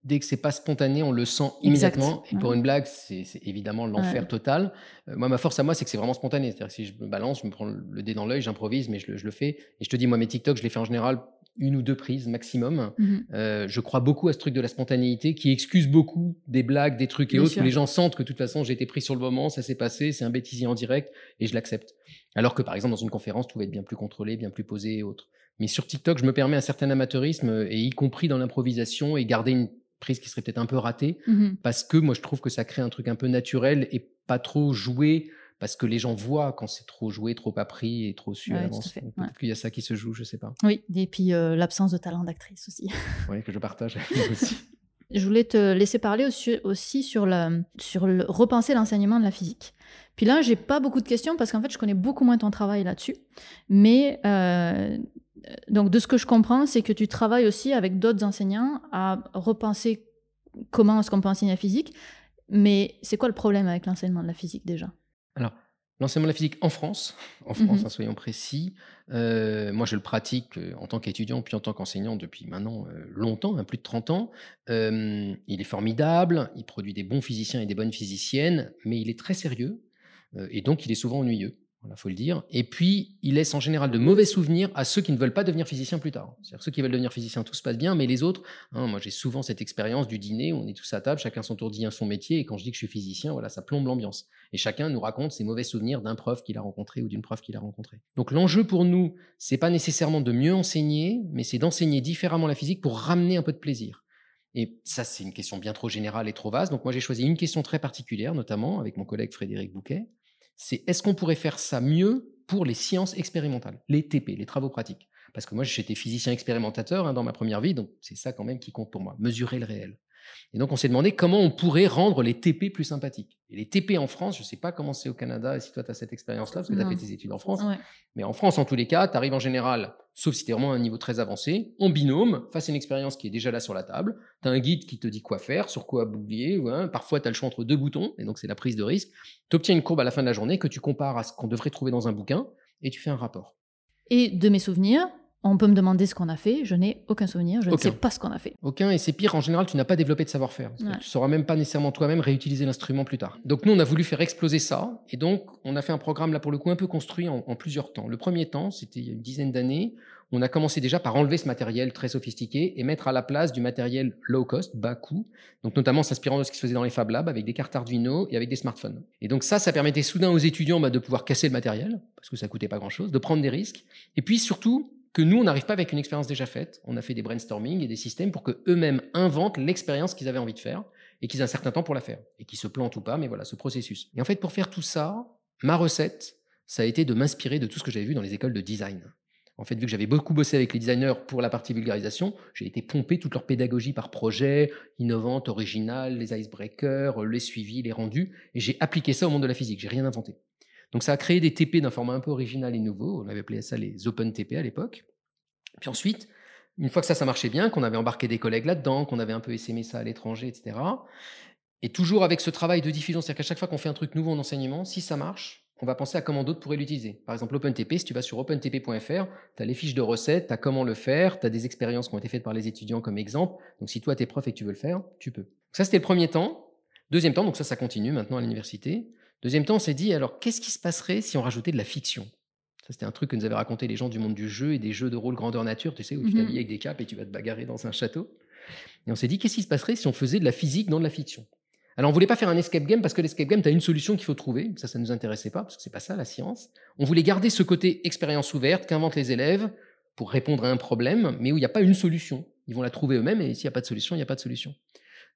dès que c'est pas spontané, on le sent immédiatement. Exact. Et pour une blague, c'est évidemment l'enfer total. Moi, ma force à moi, c'est que c'est vraiment spontané. C'est-à-dire que si je me balance, je me prends le dé dans l'œil, j'improvise, mais je le fais. Et je te dis, moi, mes TikTok, je les fais en général 1 ou 2 prises maximum. Je crois beaucoup à ce truc de la spontanéité qui excuse beaucoup des blagues, des trucs et autres, où les gens sentent que de toute façon j'ai été pris sur le moment, ça s'est passé, c'est un bêtisier en direct et je l'accepte. Alors que par exemple dans une conférence, tout va être bien plus contrôlé, bien plus posé et autres. Mais sur TikTok, je me permets un certain amateurisme, et y compris dans l'improvisation, et garder une prise qui serait peut-être un peu ratée, parce que moi, je trouve que ça crée un truc un peu naturel et pas trop joué, parce que les gens voient quand c'est trop joué, trop appris et trop su à l'avance. Peut-être qu'il y a ça qui se joue, je ne sais pas. Oui, et puis l'absence de talent d'actrice aussi. Oui, que je partage aussi. Je voulais te laisser parler aussi sur le repenser l'enseignement de la physique. Puis là, j'ai pas beaucoup de questions parce qu'en fait, je connais beaucoup moins ton travail là-dessus. Mais donc, de ce que je comprends, c'est que tu travailles aussi avec d'autres enseignants à repenser comment est-ce qu'on peut enseigner la physique. Mais c'est quoi le problème avec l'enseignement de la physique déjà ? Alors, l'enseignement de la physique en France, hein, soyons précis, moi je le pratique en tant qu'étudiant puis en tant qu'enseignant depuis maintenant longtemps, plus de 30 ans. Il est formidable, il produit des bons physiciens et des bonnes physiciennes, mais il est très sérieux et donc il est souvent ennuyeux, il faut le dire. Et puis, il laisse en général de mauvais souvenirs à ceux qui ne veulent pas devenir physiciens plus tard. C'est-à-dire ceux qui veulent devenir physiciens, tout se passe bien, mais les autres, moi j'ai souvent cette expérience du dîner, on est tous à table, chacun son tour dit son métier, et quand je dis que je suis physicien, voilà, ça plombe l'ambiance. Et chacun nous raconte ses mauvais souvenirs d'un prof qu'il a rencontré ou d'une prof qu'il a rencontrée. Donc l'enjeu pour nous, c'est pas nécessairement de mieux enseigner, mais c'est d'enseigner différemment la physique pour ramener un peu de plaisir. Et ça, c'est une question bien trop générale et trop vaste. Donc moi, j'ai choisi une question très particulière, notamment avec mon collègue Frédéric Bouquet. C'est est-ce qu'on pourrait faire ça mieux pour les sciences expérimentales, les TP, les travaux pratiques ? Parce que moi, j'étais physicien expérimentateur dans ma première vie, donc c'est ça quand même qui compte pour moi, mesurer le réel. Et donc, on s'est demandé comment on pourrait rendre les TP plus sympathiques. Et les TP en France, je ne sais pas comment c'est au Canada, et si toi, tu as cette expérience-là, parce que tu as fait tes études en France. Ouais. Mais en France, en tous les cas, tu arrives en général, sauf si tu es vraiment à un niveau très avancé, en binôme, face à une expérience qui est déjà là sur la table. Tu as un guide qui te dit quoi faire, sur quoi bouger. Ouais. Parfois, tu as le choix entre deux boutons, et donc c'est la prise de risque. Tu obtiens une courbe à la fin de la journée que tu compares à ce qu'on devrait trouver dans un bouquin, et tu fais un rapport. Et de mes souvenirs, on peut me demander ce qu'on a fait, je n'ai aucun souvenir, je ne sais pas ce qu'on a fait. Aucun, et c'est pire, en général, tu n'as pas développé de savoir-faire. Ouais. Tu ne sauras même pas nécessairement toi-même réutiliser l'instrument plus tard. Donc nous, on a voulu faire exploser ça, et donc on a fait un programme, là pour le coup, un peu construit en plusieurs temps. Le premier temps, c'était il y a une dizaine d'années, on a commencé déjà par enlever ce matériel très sophistiqué et mettre à la place du matériel low cost, bas coût, donc notamment s'inspirant de ce qui se faisait dans les Fab Labs avec des cartes Arduino et avec des smartphones. Et donc ça permettait soudain aux étudiants de pouvoir casser le matériel, parce que ça ne coûtait pas grand-chose, de prendre des risques, et puis surtout que nous, on n'arrive pas avec une expérience déjà faite. On a fait des brainstorming et des systèmes pour qu'eux-mêmes inventent l'expérience qu'ils avaient envie de faire et qu'ils aient un certain temps pour la faire et qu'ils se plantent ou pas, mais voilà, ce processus. Et en fait, pour faire tout ça, ma recette, ça a été de m'inspirer de tout ce que j'avais vu dans les écoles de design. En fait, vu que j'avais beaucoup bossé avec les designers pour la partie vulgarisation, j'ai été pompé toute leur pédagogie par projet, innovante, originale, les icebreakers, les suivis, les rendus, et j'ai appliqué ça au monde de la physique, j'ai rien inventé. Donc, ça a créé des TP d'un format un peu original et nouveau. On avait appelé ça les Open TP à l'époque. Puis ensuite, une fois que ça marchait bien, qu'on avait embarqué des collègues là-dedans, qu'on avait un peu essaimé ça à l'étranger, etc. Et toujours avec ce travail de diffusion, c'est-à-dire qu'à chaque fois qu'on fait un truc nouveau en enseignement, si ça marche, on va penser à comment d'autres pourraient l'utiliser. Par exemple, OpenTP, si tu vas sur opentp.fr, tu as les fiches de recettes, tu as comment le faire, tu as des expériences qui ont été faites par les étudiants comme exemple. Donc, si toi, tu es prof et que tu veux le faire, tu peux. Donc, ça, c'était le premier temps. Deuxième temps, donc ça continue maintenant à l'université. Deuxième temps, on s'est dit, alors, qu'est-ce qui se passerait si on rajoutait de la fiction ? Ça, c'était un truc que nous avaient raconté les gens du monde du jeu et des jeux de rôle grandeur nature, tu sais, où tu t'habilles avec des capes et tu vas te bagarrer dans un château. Et on s'est dit, qu'est-ce qui se passerait si on faisait de la physique dans de la fiction ? Alors, on ne voulait pas faire un escape game parce que l'escape game, tu as une solution qu'il faut trouver. Ça ne nous intéressait pas parce que ce n'est pas ça, la science. On voulait garder ce côté expérience ouverte qu'inventent les élèves pour répondre à un problème, mais où il n'y a pas une solution. Ils vont la trouver eux-mêmes et s'il n'y a pas de solution, il n'y a pas de solution.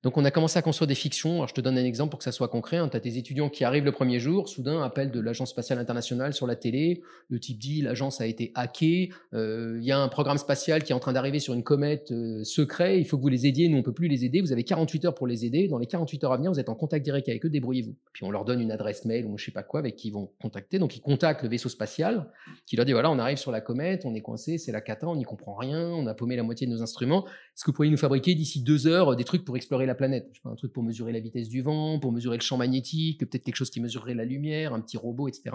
Donc, on a commencé à construire des fictions. Alors, je te donne un exemple pour que ça soit concret. Tu as tes étudiants qui arrivent le premier jour, soudain, appel de l'Agence spatiale internationale sur la télé. Le type dit, l'agence a été hackée. Il y a un programme spatial qui est en train d'arriver sur une comète secret. Il faut que vous les aidiez. Nous, on peut plus les aider. Vous avez 48 heures pour les aider. Dans les 48 heures à venir, vous êtes en contact direct avec eux. Débrouillez-vous. Puis, on leur donne une adresse mail ou je sais pas quoi avec qui ils vont contacter. Donc, ils contactent le vaisseau spatial qui leur dit, voilà, on arrive sur la comète, on est coincé, c'est la cata, on n'y comprend rien, on a paumé la moitié de nos instruments. Est-ce que vous pourriez nous fabriquer d'ici 2 heures des trucs pour explorer la planète, je sais pas, un truc pour mesurer la vitesse du vent, pour mesurer le champ magnétique, peut-être quelque chose qui mesurerait la lumière, un petit robot, etc.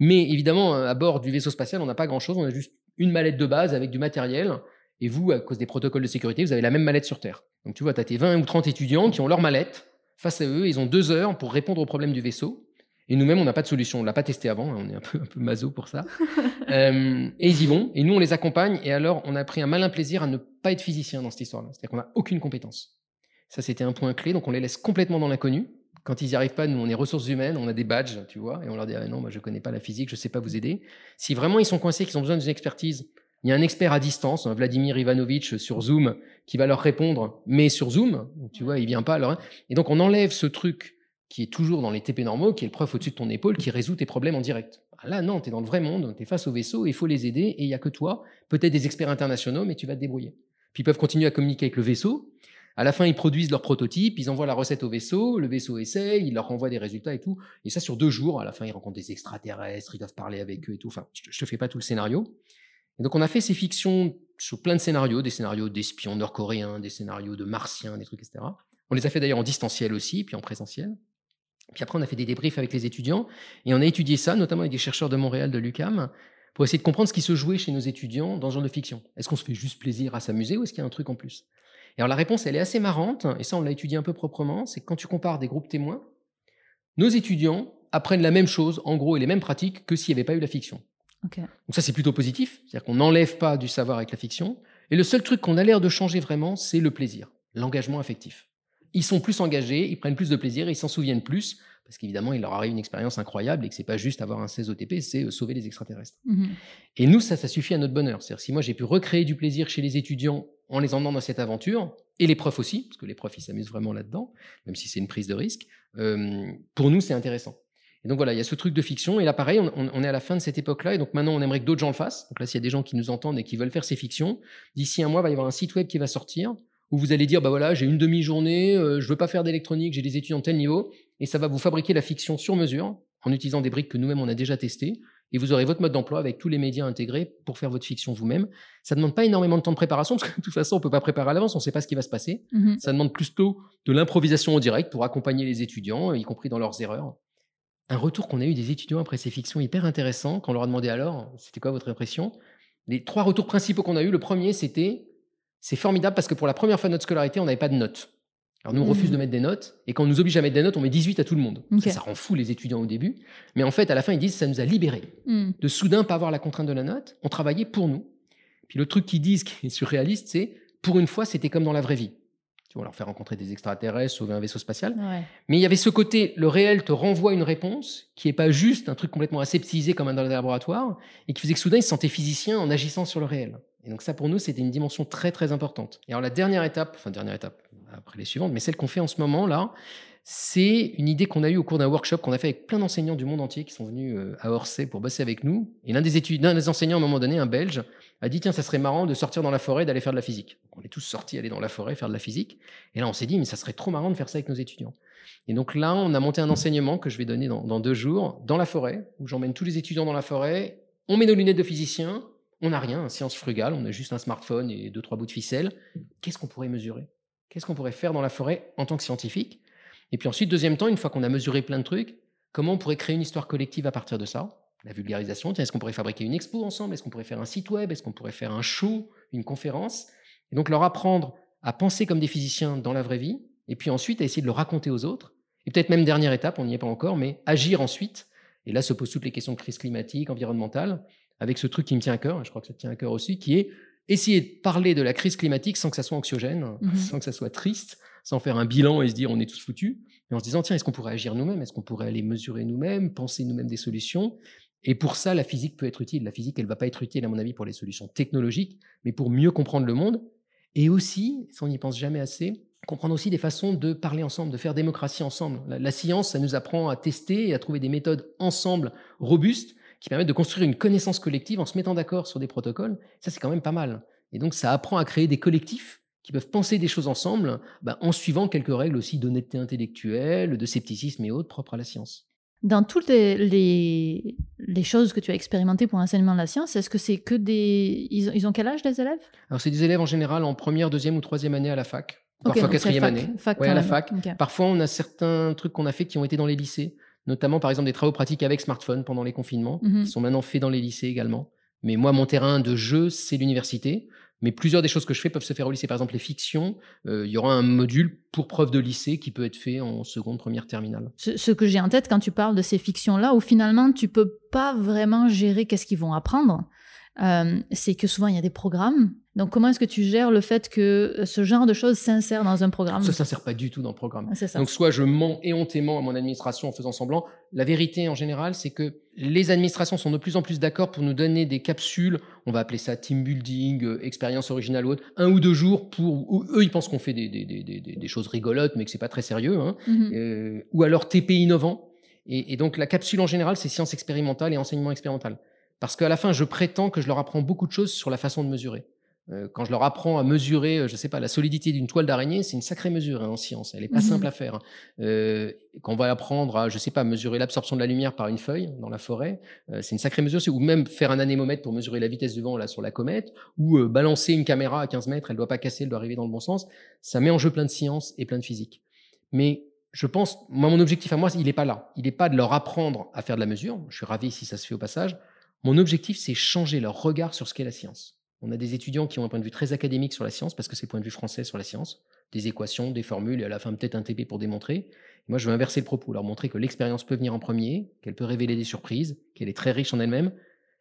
Mais évidemment, à bord du vaisseau spatial, on n'a pas grand-chose, on a juste une mallette de base avec du matériel. Et vous, à cause des protocoles de sécurité, vous avez la même mallette sur Terre. Donc tu vois, tu as tes 20 ou 30 étudiants qui ont leur mallette. Face à eux, ils ont 2 heures pour répondre aux problèmes du vaisseau. Et nous-mêmes, on n'a pas de solution. On ne l'a pas testé avant. On est un peu maso pour ça. Et ils y vont. Et nous, on les accompagne. Et alors, on a pris un malin plaisir à ne pas être physicien dans cette histoire-là. C'est-à-dire qu'on n'a aucune compétence. Ça, c'était un point clé. Donc, on les laisse complètement dans l'inconnu. Quand ils n'y arrivent pas, nous, on est ressources humaines, on a des badges, tu vois, et on leur dit « Ah non, moi, je ne connais pas la physique, je ne sais pas vous aider ». Si vraiment ils sont coincés, qu'ils ont besoin d'une expertise, Il y a un expert à distance, Vladimir Ivanovitch sur Zoom, qui va leur répondre, mais sur Zoom, tu vois, il vient pas. Alors, et donc, on enlève ce truc qui est toujours dans les TP normaux, qui est le prof au-dessus de ton épaule, qui résout tes problèmes en direct. Là, non, tu es dans le vrai monde, tu es face au vaisseau, il faut les aider, et il n'y a que toi, peut-être des experts internationaux, mais tu vas te débrouiller. Puis ils peuvent continuer à communiquer avec le vaisseau. À la fin, ils produisent leur prototype, ils envoient la recette au vaisseau, le vaisseau essaye, il leur renvoie des résultats et tout. Et ça, sur 2 jours, à la fin, ils rencontrent des extraterrestres, ils doivent parler avec eux et tout. Enfin, je te fais pas tout le scénario. Et donc, on a fait ces fictions sur plein de scénarios d'espions nord-coréens, des scénarios de martiens, des trucs, etc. On les a fait d'ailleurs en distanciel aussi, puis en présentiel. Puis après, on a fait des débriefs avec les étudiants et on a étudié ça, notamment avec des chercheurs de Montréal, de l'UQAM, pour essayer de comprendre ce qui se jouait chez nos étudiants dans ce genre de fiction. Est-ce qu'on se fait juste plaisir à s'amuser ou est-ce qu'il y a un truc en plus ? Et alors la réponse, elle est assez marrante, et ça on l'a étudié un peu proprement, c'est que quand tu compares des groupes témoins, nos étudiants apprennent la même chose, en gros, et les mêmes pratiques que s'il n'y avait pas eu la fiction. Okay. Donc ça c'est plutôt positif, c'est-à-dire qu'on n'enlève pas du savoir avec la fiction, et le seul truc qu'on a l'air de changer vraiment, c'est le plaisir, l'engagement affectif. Ils sont plus engagés, ils prennent plus de plaisir, ils s'en souviennent plus, parce qu'évidemment, il leur arrive une expérience incroyable et que ce n'est pas juste avoir un 16 OTP, c'est sauver les extraterrestres. Mmh. Et nous, ça suffit à notre bonheur. C'est-à-dire, si moi, j'ai pu recréer du plaisir chez les étudiants en les emmenant dans cette aventure, et les profs aussi, parce que les profs, ils s'amusent vraiment là-dedans, même si c'est une prise de risque, pour nous, c'est intéressant. Et donc voilà, il y a ce truc de fiction, et là, pareil, on est à la fin de cette époque-là, et donc maintenant, on aimerait que d'autres gens le fassent. Donc là, s'il y a des gens qui nous entendent et qui veulent faire ces fictions, d'ici un mois, il va y avoir un site web qui va sortir, où vous allez dire, bah voilà, j'ai une demi-journée, je veux pas faire d'électronique, j'ai des étudiants de tel niveau, et ça va vous fabriquer la fiction sur mesure, en utilisant des briques que nous-mêmes on a déjà testées, et vous aurez votre mode d'emploi avec tous les médias intégrés pour faire votre fiction vous-même. Ça demande pas énormément de temps de préparation, parce que de toute façon, on peut pas préparer à l'avance, on sait pas ce qui va se passer. Mm-hmm. Ça demande plutôt de l'improvisation en direct pour accompagner les étudiants, y compris dans leurs erreurs. Un retour qu'on a eu des étudiants après ces fictions hyper intéressant, quand on leur a demandé alors, c'était quoi votre impression ? Les 3 retours principaux qu'on a eu, le premier, c'était c'est formidable parce que pour la première fois de notre scolarité, on n'avait pas de notes. Alors nous, on refuse de mettre des notes. Et quand on nous oblige à mettre des notes, on met 18 à tout le monde. Okay. Ça rend fou les étudiants au début. Mais en fait, à la fin, ils disent ça nous a libérés. De soudain, pas avoir la contrainte de la note. On travaillait pour nous. Puis le truc qu'ils disent, qui est surréaliste, c'est pour une fois, c'était comme dans la vraie vie. Tu vois, leur faire rencontrer des extraterrestres, sauver un vaisseau spatial. Ouais. Mais il y avait ce côté, le réel te renvoie une réponse qui n'est pas juste un truc complètement aseptisé comme dans le laboratoire et qui faisait que soudain, ils se sentaient physiciens en agissant sur le réel. Et donc ça, pour nous, c'était une dimension très, très importante. Et alors la dernière étape, après les suivantes, mais celle qu'on fait en ce moment, là, c'est une idée qu'on a eue au cours d'un workshop qu'on a fait avec plein d'enseignants du monde entier qui sont venus à Orsay pour bosser avec nous. Et l'un des enseignants, à un moment donné, un Belge, a dit « Tiens, ça serait marrant de sortir dans la forêt et d'aller faire de la physique. » On est tous sortis aller dans la forêt faire de la physique. Et là, on s'est dit « Mais ça serait trop marrant de faire ça avec nos étudiants. » Et donc là, on a monté un enseignement que je vais donner dans 2 jours, dans la forêt, où j'emmène tous les étudiants dans la forêt, on met nos lunettes de physicien, on n'a rien, science frugale, on a juste un smartphone et 2-3 bouts de ficelle. Qu'est-ce qu'on pourrait mesurer ? Qu'est-ce qu'on pourrait faire dans la forêt en tant que scientifique ? Et puis ensuite, deuxième temps, une fois qu'on a mesuré plein de trucs, comment on pourrait créer une histoire collective à partir de ça ? La vulgarisation, tiens, est-ce qu'on pourrait fabriquer une expo ensemble ? Est-ce qu'on pourrait faire un site web ? Est-ce qu'on pourrait faire un show, une conférence ? Et donc leur apprendre à penser comme des physiciens dans la vraie vie, et puis ensuite à essayer de le raconter aux autres. Et peut-être même dernière étape, on n'y est pas encore, mais agir ensuite. Et là se posent toutes les questions de crise climatique, environnementale, avec ce truc qui me tient à cœur, je crois que ça te tient à cœur aussi, qui est essayer de parler de la crise climatique sans que ça soit anxiogène, sans que ça soit triste, sans faire un bilan et se dire on est tous foutus, mais en se disant tiens, est-ce qu'on pourrait agir nous-mêmes ? Est-ce qu'on pourrait aller mesurer nous-mêmes, penser nous-mêmes des solutions ? Et pour ça, la physique peut être utile. La physique, elle ne va pas être utile, à mon avis, pour les solutions technologiques, mais pour mieux comprendre le monde. Et aussi, ça, on n'y pense jamais assez, comprendre aussi des façons de parler ensemble, de faire démocratie ensemble. La science, ça nous apprend à tester et à trouver des méthodes ensemble robustes, qui permettent de construire une connaissance collective en se mettant d'accord sur des protocoles, ça c'est quand même pas mal. Et donc ça apprend à créer des collectifs qui peuvent penser des choses ensemble en suivant quelques règles aussi d'honnêteté intellectuelle, de scepticisme et autres propres à la science. Dans toutes les choses que tu as expérimentées pour l'enseignement de la science, est-ce que c'est que des... Ils ont quel âge les élèves ? Alors c'est des élèves en général en première, deuxième ou troisième année à la fac, parfois quatrième année. Ouais, à la fac. Okay. Parfois on a certains trucs qu'on a fait qui ont été dans les lycées, notamment par exemple des travaux pratiques avec smartphone pendant les confinements, qui sont maintenant faits dans les lycées également. Mais moi, mon terrain de jeu, c'est l'université. Mais plusieurs des choses que je fais peuvent se faire au lycée. Par exemple, les fictions, il y aura un module pour prof de lycée qui peut être fait en seconde, première, terminale. Ce que j'ai en tête quand tu parles de ces fictions-là, où finalement, tu peux pas vraiment gérer qu'est-ce qu'ils vont apprendre, c'est que souvent, il y a des programmes Donc, comment est-ce que tu gères le fait que ce genre de choses s'insère dans un programme ? Ça ne s'insère pas du tout dans le programme. C'est ça. Donc, soit je mens éhontément à mon administration en faisant semblant. La vérité, en général, c'est que les administrations sont de plus en plus d'accord pour nous donner des capsules. On va appeler ça team building, expérience originale ou autre. 1 ou 2 jours pour... Eux, ils pensent qu'on fait des choses rigolotes, mais que ce n'est pas très sérieux. Hein. Mm-hmm. Ou alors TP innovant. Et donc, la capsule, en général, c'est sciences expérimentales et enseignement expérimental. Parce qu'à la fin, je prétends que je leur apprends beaucoup de choses sur la façon de mesurer. Quand je leur apprends à mesurer, je sais pas, la solidité d'une toile d'araignée, c'est une sacrée mesure hein, en science. Elle est pas simple à faire. Quand on va apprendre à, je sais pas, mesurer l'absorption de la lumière par une feuille dans la forêt, c'est une sacrée mesure. Ou même faire un anémomètre pour mesurer la vitesse du vent là sur la comète, ou balancer une caméra à 15 mètres, elle doit pas casser, elle doit arriver dans le bon sens. Ça met en jeu plein de sciences et plein de physique. Mais je pense, moi, mon objectif à moi, il est pas là. Il est pas de leur apprendre à faire de la mesure. Je suis ravi si ça se fait au passage. Mon objectif, c'est changer leur regard sur ce qu'est la science. On a des étudiants qui ont un point de vue très académique sur la science, parce que c'est le point de vue français sur la science, des équations, des formules, et à la fin peut-être un TP pour démontrer. Et moi, je veux inverser le propos, leur montrer que l'expérience peut venir en premier, qu'elle peut révéler des surprises, qu'elle est très riche en elle-même,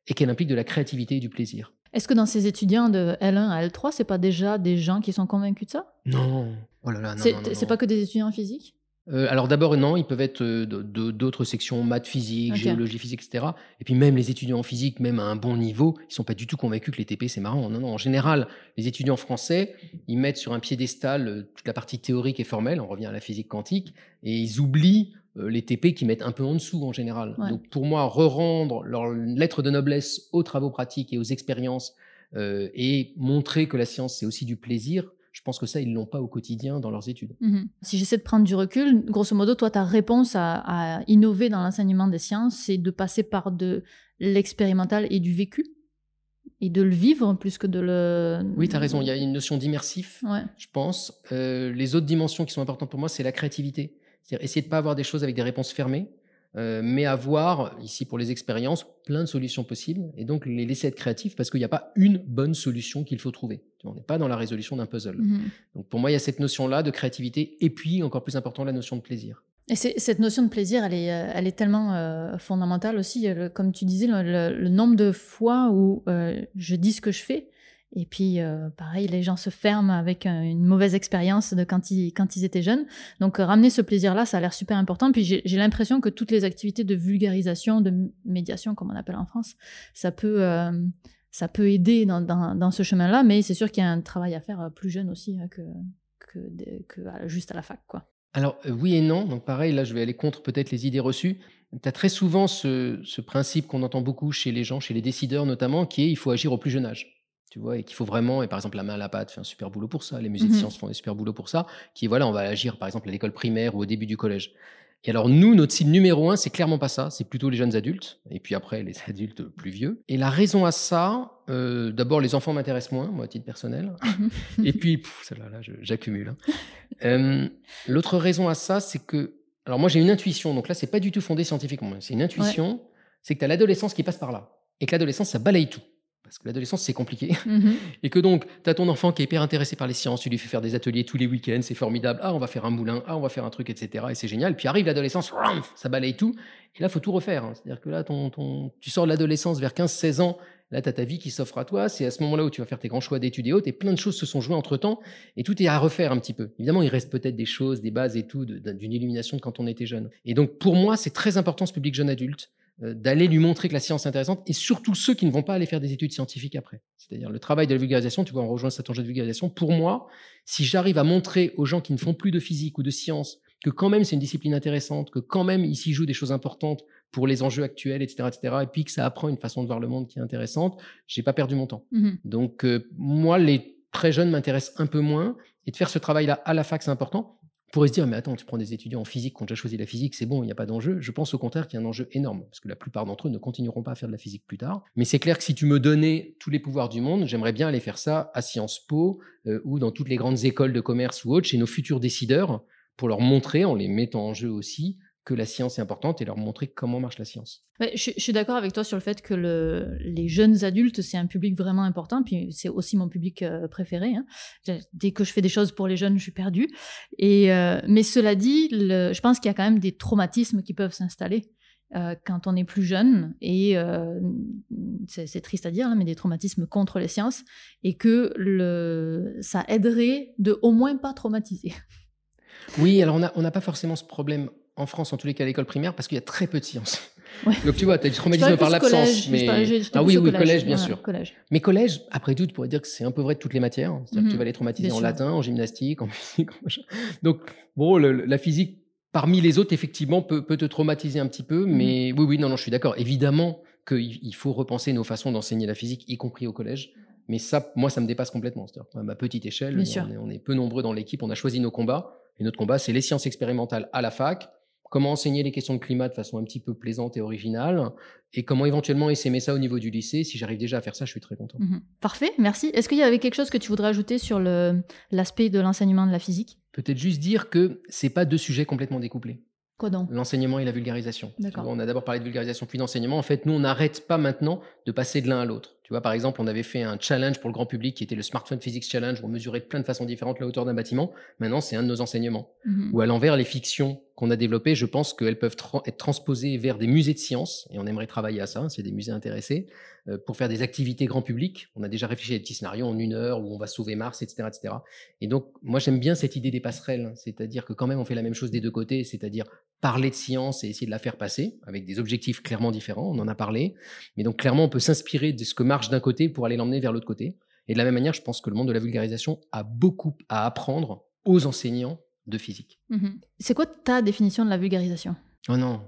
et qu'elle implique de la créativité et du plaisir. Est-ce que dans ces étudiants de L1 à L3, c'est pas déjà des gens qui sont convaincus de ça ? Non. Oh là là, non, c'est, non, non, non. C'est pas que des étudiants en physique ? Alors d'abord, non, ils peuvent être d'autres sections, maths, physique, okay. Géologie, physique, etc. Et puis même les étudiants en physique, même à un bon niveau, ils ne sont pas du tout convaincus que les TP, c'est marrant. Non, non, en général, les étudiants français, ils mettent sur un piédestal toute la partie théorique et formelle, on revient à la physique quantique, et ils oublient les TP qu'ils mettent un peu en dessous en général. Ouais. Donc pour moi, rendre leur lettre de noblesse aux travaux pratiques et aux expériences et montrer que la science, c'est aussi du plaisir, je pense que ça, ils ne l'ont pas au quotidien dans leurs études. Mmh. Si j'essaie de prendre du recul, grosso modo, toi, ta réponse à innover dans l'enseignement des sciences, c'est de passer par de l'expérimental et du vécu, et de le vivre plus que de le... Oui, tu as raison, il y a une notion d'immersif, ouais. Je pense. Les autres dimensions qui sont importantes pour moi, c'est la créativité. C'est-à-dire essayer de ne pas avoir des choses avec des réponses fermées, mais avoir, ici pour les expériences, plein de solutions possibles, et donc les laisser être créatifs, parce qu'il n'y a pas une bonne solution qu'il faut trouver. On n'est pas dans la résolution d'un puzzle. Mmh. Donc pour moi, il y a cette notion-là de créativité, et puis, encore plus important, la notion de plaisir. Et cette notion de plaisir, elle est tellement fondamentale aussi. Comme tu disais, le nombre de fois où je dis ce que je fais, et puis, pareil, les gens se ferment avec une mauvaise expérience de quand ils étaient jeunes. Donc, ramener ce plaisir-là, ça a l'air super important. Puis, j'ai l'impression que toutes les activités de vulgarisation, de médiation, comme on appelle en France, ça peut aider dans ce chemin-là. Mais c'est sûr qu'il y a un travail à faire plus jeune aussi que juste à la fac, quoi. Alors, oui et non. Donc, pareil, là, je vais aller contre peut-être les idées reçues. Tu as très souvent ce principe qu'on entend beaucoup chez les gens, chez les décideurs notamment, qui est « il faut agir au plus jeune âge ». Tu vois, et qu'il faut vraiment, et par exemple, la main à la pâte fait un super boulot pour ça, les musées de sciences font un super boulot pour ça, qui, voilà, on va agir, par exemple, à l'école primaire ou au début du collège. Et alors, nous, notre cible numéro 1, c'est clairement pas ça, c'est plutôt les jeunes adultes, et puis après, les adultes plus vieux. Et la raison à ça, d'abord, les enfants m'intéressent moins, moi, à titre personnel, et puis, celle-là, j'accumule. Hein. L'autre raison à ça, c'est que, alors moi, j'ai une intuition, donc là, c'est pas du tout fondé scientifiquement, c'est une intuition, c'est que t'as l'adolescence qui passe par là, et que l'adolescence, ça balaye tout. Parce que l'adolescence, c'est compliqué. Mm-hmm. Et que donc, tu as ton enfant qui est hyper intéressé par les sciences, tu lui fais faire des ateliers tous les week-ends, c'est formidable. Ah, on va faire un moulin, ah, on va faire un truc, etc. Et c'est génial. Puis arrive l'adolescence, ça balaye tout. Et là, il faut tout refaire. C'est-à-dire que là, tu sors de l'adolescence vers 15-16 ans, là, tu as ta vie qui s'offre à toi. C'est à ce moment-là où tu vas faire tes grands choix d'études et autres. Et plein de choses se sont jouées entre-temps. Et tout est à refaire un petit peu. Évidemment, il reste peut-être des choses, des bases et tout, d'une illumination de quand on était jeune. Et donc, pour moi, c'est très important ce public jeune adulte, d'aller lui montrer que la science est intéressante, et surtout ceux qui ne vont pas aller faire des études scientifiques après. C'est-à-dire le travail de la vulgarisation, tu vois, on rejoint cet enjeu de vulgarisation. Pour moi, si j'arrive à montrer aux gens qui ne font plus de physique ou de science que quand même c'est une discipline intéressante, que quand même ils s'y jouent des choses importantes pour les enjeux actuels, etc., etc., et puis que ça apprend une façon de voir le monde qui est intéressante, j'ai pas perdu mon temps. Mmh. Donc moi, les très jeunes m'intéressent un peu moins, et de faire ce travail-là à la fac, c'est important. On pourrait se dire, mais attends, tu prends des étudiants en physique qui ont déjà choisi la physique, c'est bon, il n'y a pas d'enjeu. Je pense au contraire qu'il y a un enjeu énorme, parce que la plupart d'entre eux ne continueront pas à faire de la physique plus tard. Mais c'est clair que si tu me donnais tous les pouvoirs du monde, j'aimerais bien aller faire ça à Sciences Po ou dans toutes les grandes écoles de commerce ou autres, chez nos futurs décideurs, pour leur montrer, en les mettant en jeu aussi, que la science est importante et leur montrer comment marche la science. Ouais, je suis d'accord avec toi sur le fait que les jeunes adultes, c'est un public vraiment important, puis c'est aussi mon public préféré. Hein. Dès que je fais des choses pour les jeunes, je suis perdue. Mais cela dit, je pense qu'il y a quand même des traumatismes qui peuvent s'installer. quand on est plus jeune, et c'est triste à dire, hein, mais des traumatismes contre les sciences, et que ça aiderait de au moins pas traumatiser. Oui, alors on n'a pas forcément ce problème en France, en tous les cas à l'école primaire, parce qu'il y a très peu de sciences. Ouais. Donc tu vois, tu as du traumatisme par l'absence. Mais... collège, bien sûr. Collège. Mais collège, après tout, tu pourrais dire que c'est un peu vrai de toutes les matières. C'est-à-dire que tu vas les traumatiser bien en sûr. Latin, en gymnastique, en physique. Donc bon, la physique, parmi les autres, effectivement, peut te traumatiser un petit peu. Mais oui, je suis d'accord. Évidemment qu'il faut repenser nos façons d'enseigner la physique, y compris au collège. Mais ça, moi, ça me dépasse complètement. C'est-à-dire à ma petite échelle, on est peu nombreux dans l'équipe, on a choisi nos combats. Et notre combat, c'est les sciences expérimentales à la fac. Comment enseigner les questions de climat de façon un petit peu plaisante et originale, et comment éventuellement essaimer ça au niveau du lycée. Si j'arrive déjà à faire ça, je suis très content. Mmh. Parfait, merci. Est-ce qu'il y avait quelque chose que tu voudrais ajouter sur l'aspect de l'enseignement de la physique ? Peut-être juste dire que ce n'est pas deux sujets complètement découplés. Quoi donc ? L'enseignement et la vulgarisation. D'accord. Tu vois, on a d'abord parlé de vulgarisation, puis d'enseignement. En fait, nous, on n'arrête pas maintenant de passer de l'un à l'autre. Tu vois, par exemple, on avait fait un challenge pour le grand public qui était le Smartphone Physics Challenge, où on mesurait de plein de façons différentes la hauteur d'un bâtiment. Maintenant, c'est un de nos enseignements. Ou à l'envers, les fictions qu'on a développées, je pense qu'elles peuvent être transposées vers des musées de sciences, et on aimerait travailler à ça, s'il y a des musées intéressés, pour faire des activités grand public. On a déjà réfléchi à des petits scénarios en une heure où on va sauver Mars, etc., etc. Et donc, moi, j'aime bien cette idée des passerelles, c'est-à-dire que quand même, on fait la même chose des deux côtés, c'est-à-dire parler de science et essayer de la faire passer, avec des objectifs clairement différents, on en a parlé. Mais donc, clairement, on peut s'inspirer de ce que marche d'un côté pour aller l'emmener vers l'autre côté. Et de la même manière, je pense que le monde de la vulgarisation a beaucoup à apprendre aux enseignants de physique. Mmh. C'est quoi ta définition de la vulgarisation ? Oh non,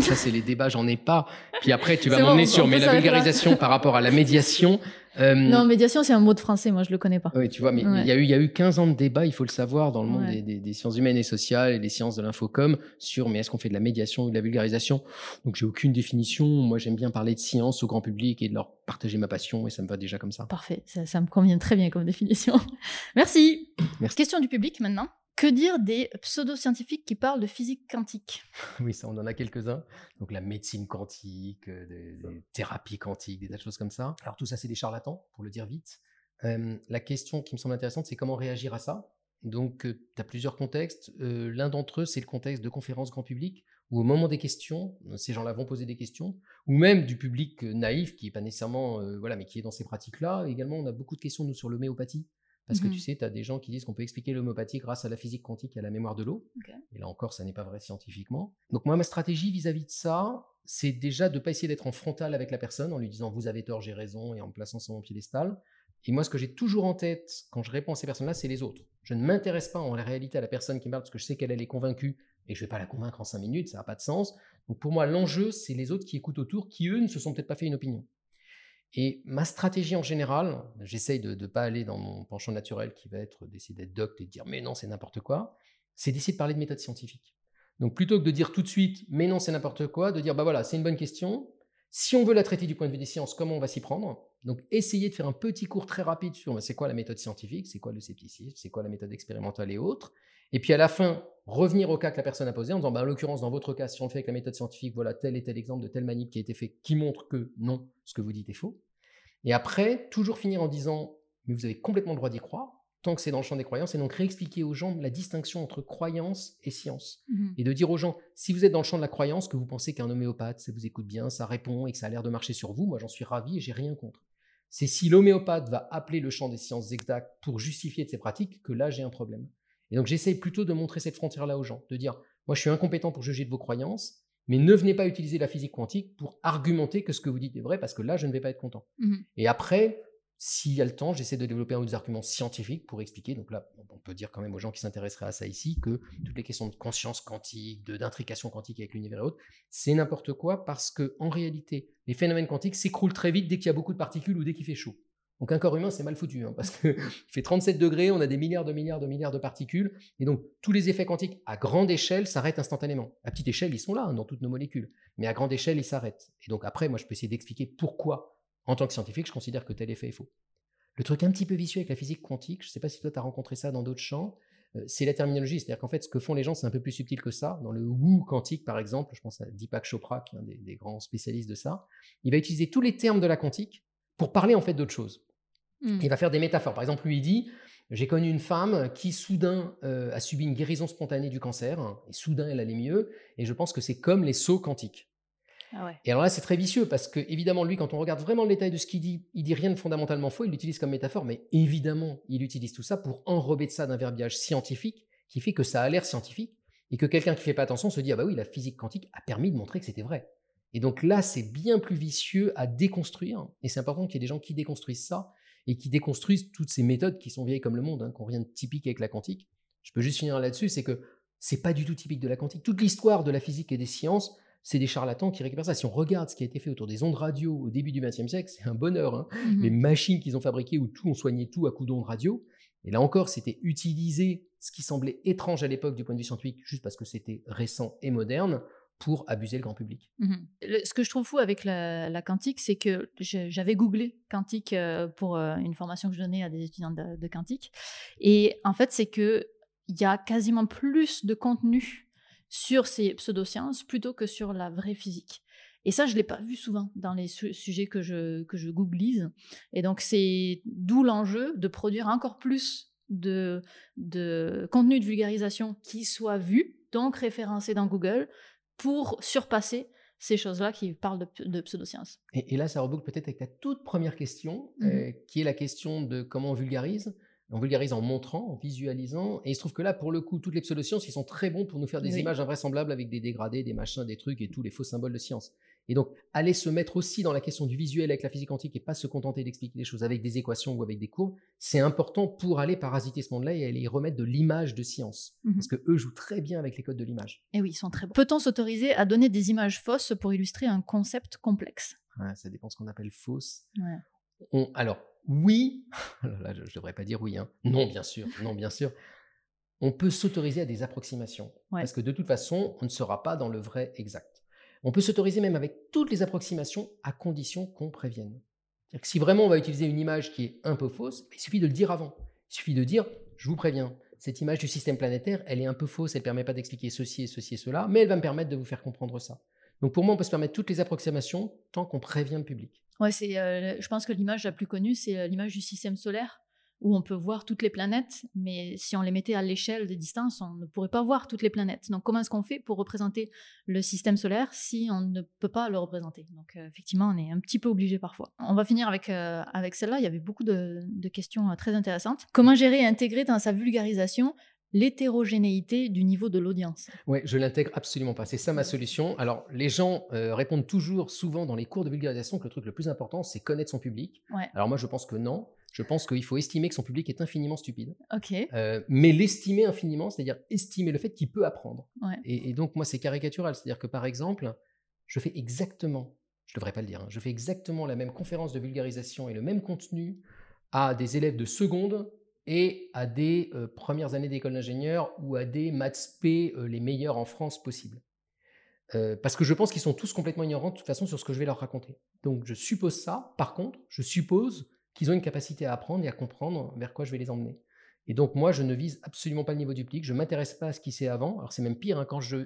ça c'est les débats, j'en ai pas. Puis après tu vas m'emmener mais la vulgarisation par rapport à la médiation... Non, médiation c'est un mot de français, moi je le connais pas. Oui, tu vois, mais il y a eu 15 ans de débats, il faut le savoir, dans le monde des sciences humaines et sociales et des sciences de l'infocom, sur mais est-ce qu'on fait de la médiation ou de la vulgarisation ? Donc j'ai aucune définition, moi j'aime bien parler de science au grand public et de leur partager ma passion et ça me va déjà comme ça. Parfait, ça me convient très bien comme définition. Merci. Question du public maintenant. Que dire des pseudo-scientifiques qui parlent de physique quantique ? Oui, ça, on en a quelques-uns. Donc, la médecine quantique, des thérapies quantiques, des tas de choses comme ça. Alors, tout ça, c'est des charlatans, pour le dire vite. La question qui me semble intéressante, c'est comment réagir à ça ? Donc, tu as plusieurs contextes. L'un d'entre eux, c'est le contexte de conférences grand public, où au moment des questions, ces gens-là vont poser des questions, ou même du public naïf, qui n'est pas nécessairement, mais qui est dans ces pratiques-là. Également, on a beaucoup de questions, nous, sur l'homéopathie. Parce que tu sais, tu as des gens qui disent qu'on peut expliquer l'homéopathie grâce à la physique quantique et à la mémoire de l'eau. Okay. Et là encore, ça n'est pas vrai scientifiquement. Donc moi, ma stratégie vis-à-vis de ça, c'est déjà de ne pas essayer d'être en frontal avec la personne en lui disant « vous avez tort, j'ai raison » et en me plaçant sur mon piédestal. Et moi, ce que j'ai toujours en tête quand je réponds à ces personnes-là, c'est les autres. Je ne m'intéresse pas en réalité à la personne qui parle parce que je sais qu'elle est convaincue et que je ne vais pas la convaincre en 5 minutes, ça n'a pas de sens. Donc pour moi, l'enjeu, c'est les autres qui écoutent autour, qui eux ne se sont peut-être pas fait une opinion. Et ma stratégie en général, j'essaye de ne pas aller dans mon penchant naturel qui va être d'essayer d'être docte et de dire « mais non, c'est n'importe quoi », c'est d'essayer de parler de méthode scientifique. Donc plutôt que de dire tout de suite « mais non, c'est n'importe quoi », de dire « bah voilà, c'est une bonne question, si on veut la traiter du point de vue des sciences, comment on va s'y prendre ?» Donc essayer de faire un petit cours très rapide sur « c'est quoi la méthode scientifique, c'est quoi le scepticisme, c'est quoi la méthode expérimentale et autres ?» Et puis à la fin, revenir au cas que la personne a posé en disant en l'occurrence, dans votre cas, si on le fait avec la méthode scientifique, voilà tel et tel exemple de telle manip qui a été fait qui montre que non, ce que vous dites est faux. Et après, toujours finir en disant mais vous avez complètement le droit d'y croire, tant que c'est dans le champ des croyances, et donc réexpliquer aux gens la distinction entre croyance et science. Et de dire aux gens, si vous êtes dans le champ de la croyance, que vous pensez qu'un homéopathe, ça vous écoute bien, ça répond et que ça a l'air de marcher sur vous, moi j'en suis ravi et j'ai rien contre. C'est si l'homéopathe va appeler le champ des sciences exactes pour justifier de ses pratiques que là j'ai un problème. Et donc, j'essaye plutôt de montrer cette frontière-là aux gens, de dire, moi, je suis incompétent pour juger de vos croyances, mais ne venez pas utiliser la physique quantique pour argumenter que ce que vous dites est vrai, parce que là, je ne vais pas être content. Et après, s'il y a le temps, j'essaie de développer un ou deux arguments scientifiques pour expliquer. Donc là, on peut dire quand même aux gens qui s'intéresseraient à ça ici que toutes les questions de conscience quantique, d'intrication quantique avec l'univers et autres, c'est n'importe quoi parce qu'en réalité, les phénomènes quantiques s'écroulent très vite dès qu'il y a beaucoup de particules ou dès qu'il fait chaud. Donc un corps humain, c'est mal foutu, parce qu'il fait 37 degrés, on a des milliards de particules, et donc tous les effets quantiques à grande échelle s'arrêtent instantanément. À petite échelle, ils sont là, dans toutes nos molécules, mais à grande échelle, ils s'arrêtent. Et donc après, moi, je peux essayer d'expliquer pourquoi, en tant que scientifique, je considère que tel effet est faux. Le truc un petit peu vicieux avec la physique quantique, je ne sais pas si toi, tu as rencontré ça dans d'autres champs, c'est la terminologie, c'est-à-dire qu'en fait, ce que font les gens, c'est un peu plus subtil que ça. Dans le woo quantique, par exemple, je pense à Deepak Chopra, qui est un des grands spécialistes de ça, il va utiliser tous les termes de la quantique pour parler en fait d'autre chose. Il va faire des métaphores. Par exemple, lui, il dit « J'ai connu une femme qui, soudain, a subi une guérison spontanée du cancer. Et soudain, elle allait mieux. Et je pense que c'est comme les sauts quantiques. » Ah ouais. Et alors là, c'est très vicieux parce que, évidemment, lui, quand on regarde vraiment le détail de ce qu'il dit, il dit rien de fondamentalement faux, il l'utilise comme métaphore, mais évidemment, il utilise tout ça pour enrober de ça d'un verbiage scientifique qui fait que ça a l'air scientifique et que quelqu'un qui ne fait pas attention se dit « Ah bah oui, la physique quantique a permis de montrer que c'était vrai ». Et donc là, c'est bien plus vicieux à déconstruire. Et c'est important qu'il y ait des gens qui déconstruisent ça et qui déconstruisent toutes ces méthodes qui sont vieilles comme le monde, hein, qui n'ont rien de typique avec la quantique. Je peux juste finir là-dessus, c'est que c'est pas du tout typique de la quantique. Toute l'histoire de la physique et des sciences, c'est des charlatans qui récupèrent ça. Si on regarde ce qui a été fait autour des ondes radio au début du XXe siècle, c'est un bonheur. Hein. Mm-hmm. Les machines qu'ils ont fabriquées où tout, on soignait tout à coups d'ondes radio. Et là encore, c'était utiliser ce qui semblait étrange à l'époque du point de vue scientifique, juste parce que c'était récent et moderne, pour abuser le grand public. Mmh. Ce que je trouve fou avec la quantique, c'est que j'avais googlé quantique pour une formation que je donnais à des étudiants de quantique. Et en fait, c'est qu'il y a quasiment plus de contenu sur ces pseudosciences plutôt que sur la vraie physique. Et ça, je ne l'ai pas vu souvent dans les sujets que je googlise. Et donc, c'est d'où l'enjeu de produire encore plus de contenu de vulgarisation qui soit vu, donc référencé dans Google, pour surpasser ces choses-là qui parlent de pseudosciences. Et là, ça reboucle peut-être avec ta toute première question, qui est la question de comment on vulgarise. On vulgarise en montrant, en visualisant. Et il se trouve que là, pour le coup, toutes les pseudosciences, ils sont très bons pour nous faire des images invraisemblables avec des dégradés, des machins, des trucs et tous les faux symboles de science. Et donc, aller se mettre aussi dans la question du visuel avec la physique quantique et pas se contenter d'expliquer des choses avec des équations ou avec des courbes, c'est important pour aller parasiter ce monde-là et aller y remettre de l'image de science. Mm-hmm. Parce qu'eux jouent très bien avec les codes de l'image. Et oui, ils sont très bons. Peut-on s'autoriser à donner des images fausses pour illustrer un concept complexe ? Ouais, ça dépend de ce qu'on appelle fausse. Ouais. Alors, oui, là, je ne devrais pas dire oui, hein. Non, bien sûr. On peut s'autoriser à des approximations. Ouais. Parce que de toute façon, on ne sera pas dans le vrai exact. On peut s'autoriser même avec toutes les approximations à condition qu'on prévienne. C'est-à-dire que si vraiment on va utiliser une image qui est un peu fausse, il suffit de le dire avant. Il suffit de dire « je vous préviens, cette image du système planétaire, elle est un peu fausse, elle ne permet pas d'expliquer ceci et cela, mais elle va me permettre de vous faire comprendre ça ». Donc pour moi, on peut se permettre toutes les approximations tant qu'on prévient le public. Ouais, je pense que l'image la plus connue, c'est l'image du système solaire, où on peut voir toutes les planètes, mais si on les mettait à l'échelle des distances, on ne pourrait pas voir toutes les planètes. Donc, comment est-ce qu'on fait pour représenter le système solaire si on ne peut pas le représenter ? Donc, effectivement, on est un petit peu obligé parfois. On va finir avec celle-là. Il y avait beaucoup de questions très intéressantes. Comment gérer et intégrer dans sa vulgarisation l'hétérogénéité du niveau de l'audience ? Oui, je l'intègre absolument pas. C'est ça ma solution. Alors, les gens répondent toujours souvent dans les cours de vulgarisation que le truc le plus important, c'est connaître son public. Ouais. Alors moi, je pense que non. Je pense qu'il faut estimer que son public est infiniment stupide. Okay. Mais l'estimer infiniment, c'est-à-dire estimer le fait qu'il peut apprendre. Ouais. Et donc, moi, c'est caricatural. C'est-à-dire que, par exemple, je fais exactement la même conférence de vulgarisation et le même contenu à des élèves de seconde et à des premières années d'école d'ingénieur ou à des maths P les meilleurs en France possible. Parce que je pense qu'ils sont tous complètement ignorants de toute façon sur ce que je vais leur raconter. Donc, je suppose ça. Par contre, je suppose qu'ils ont une capacité à apprendre et à comprendre vers quoi je vais les emmener. Et donc, moi, je ne vise absolument pas le niveau du public. Je ne m'intéresse pas à ce qui s'est avant. Alors, c'est même pire, hein, quand je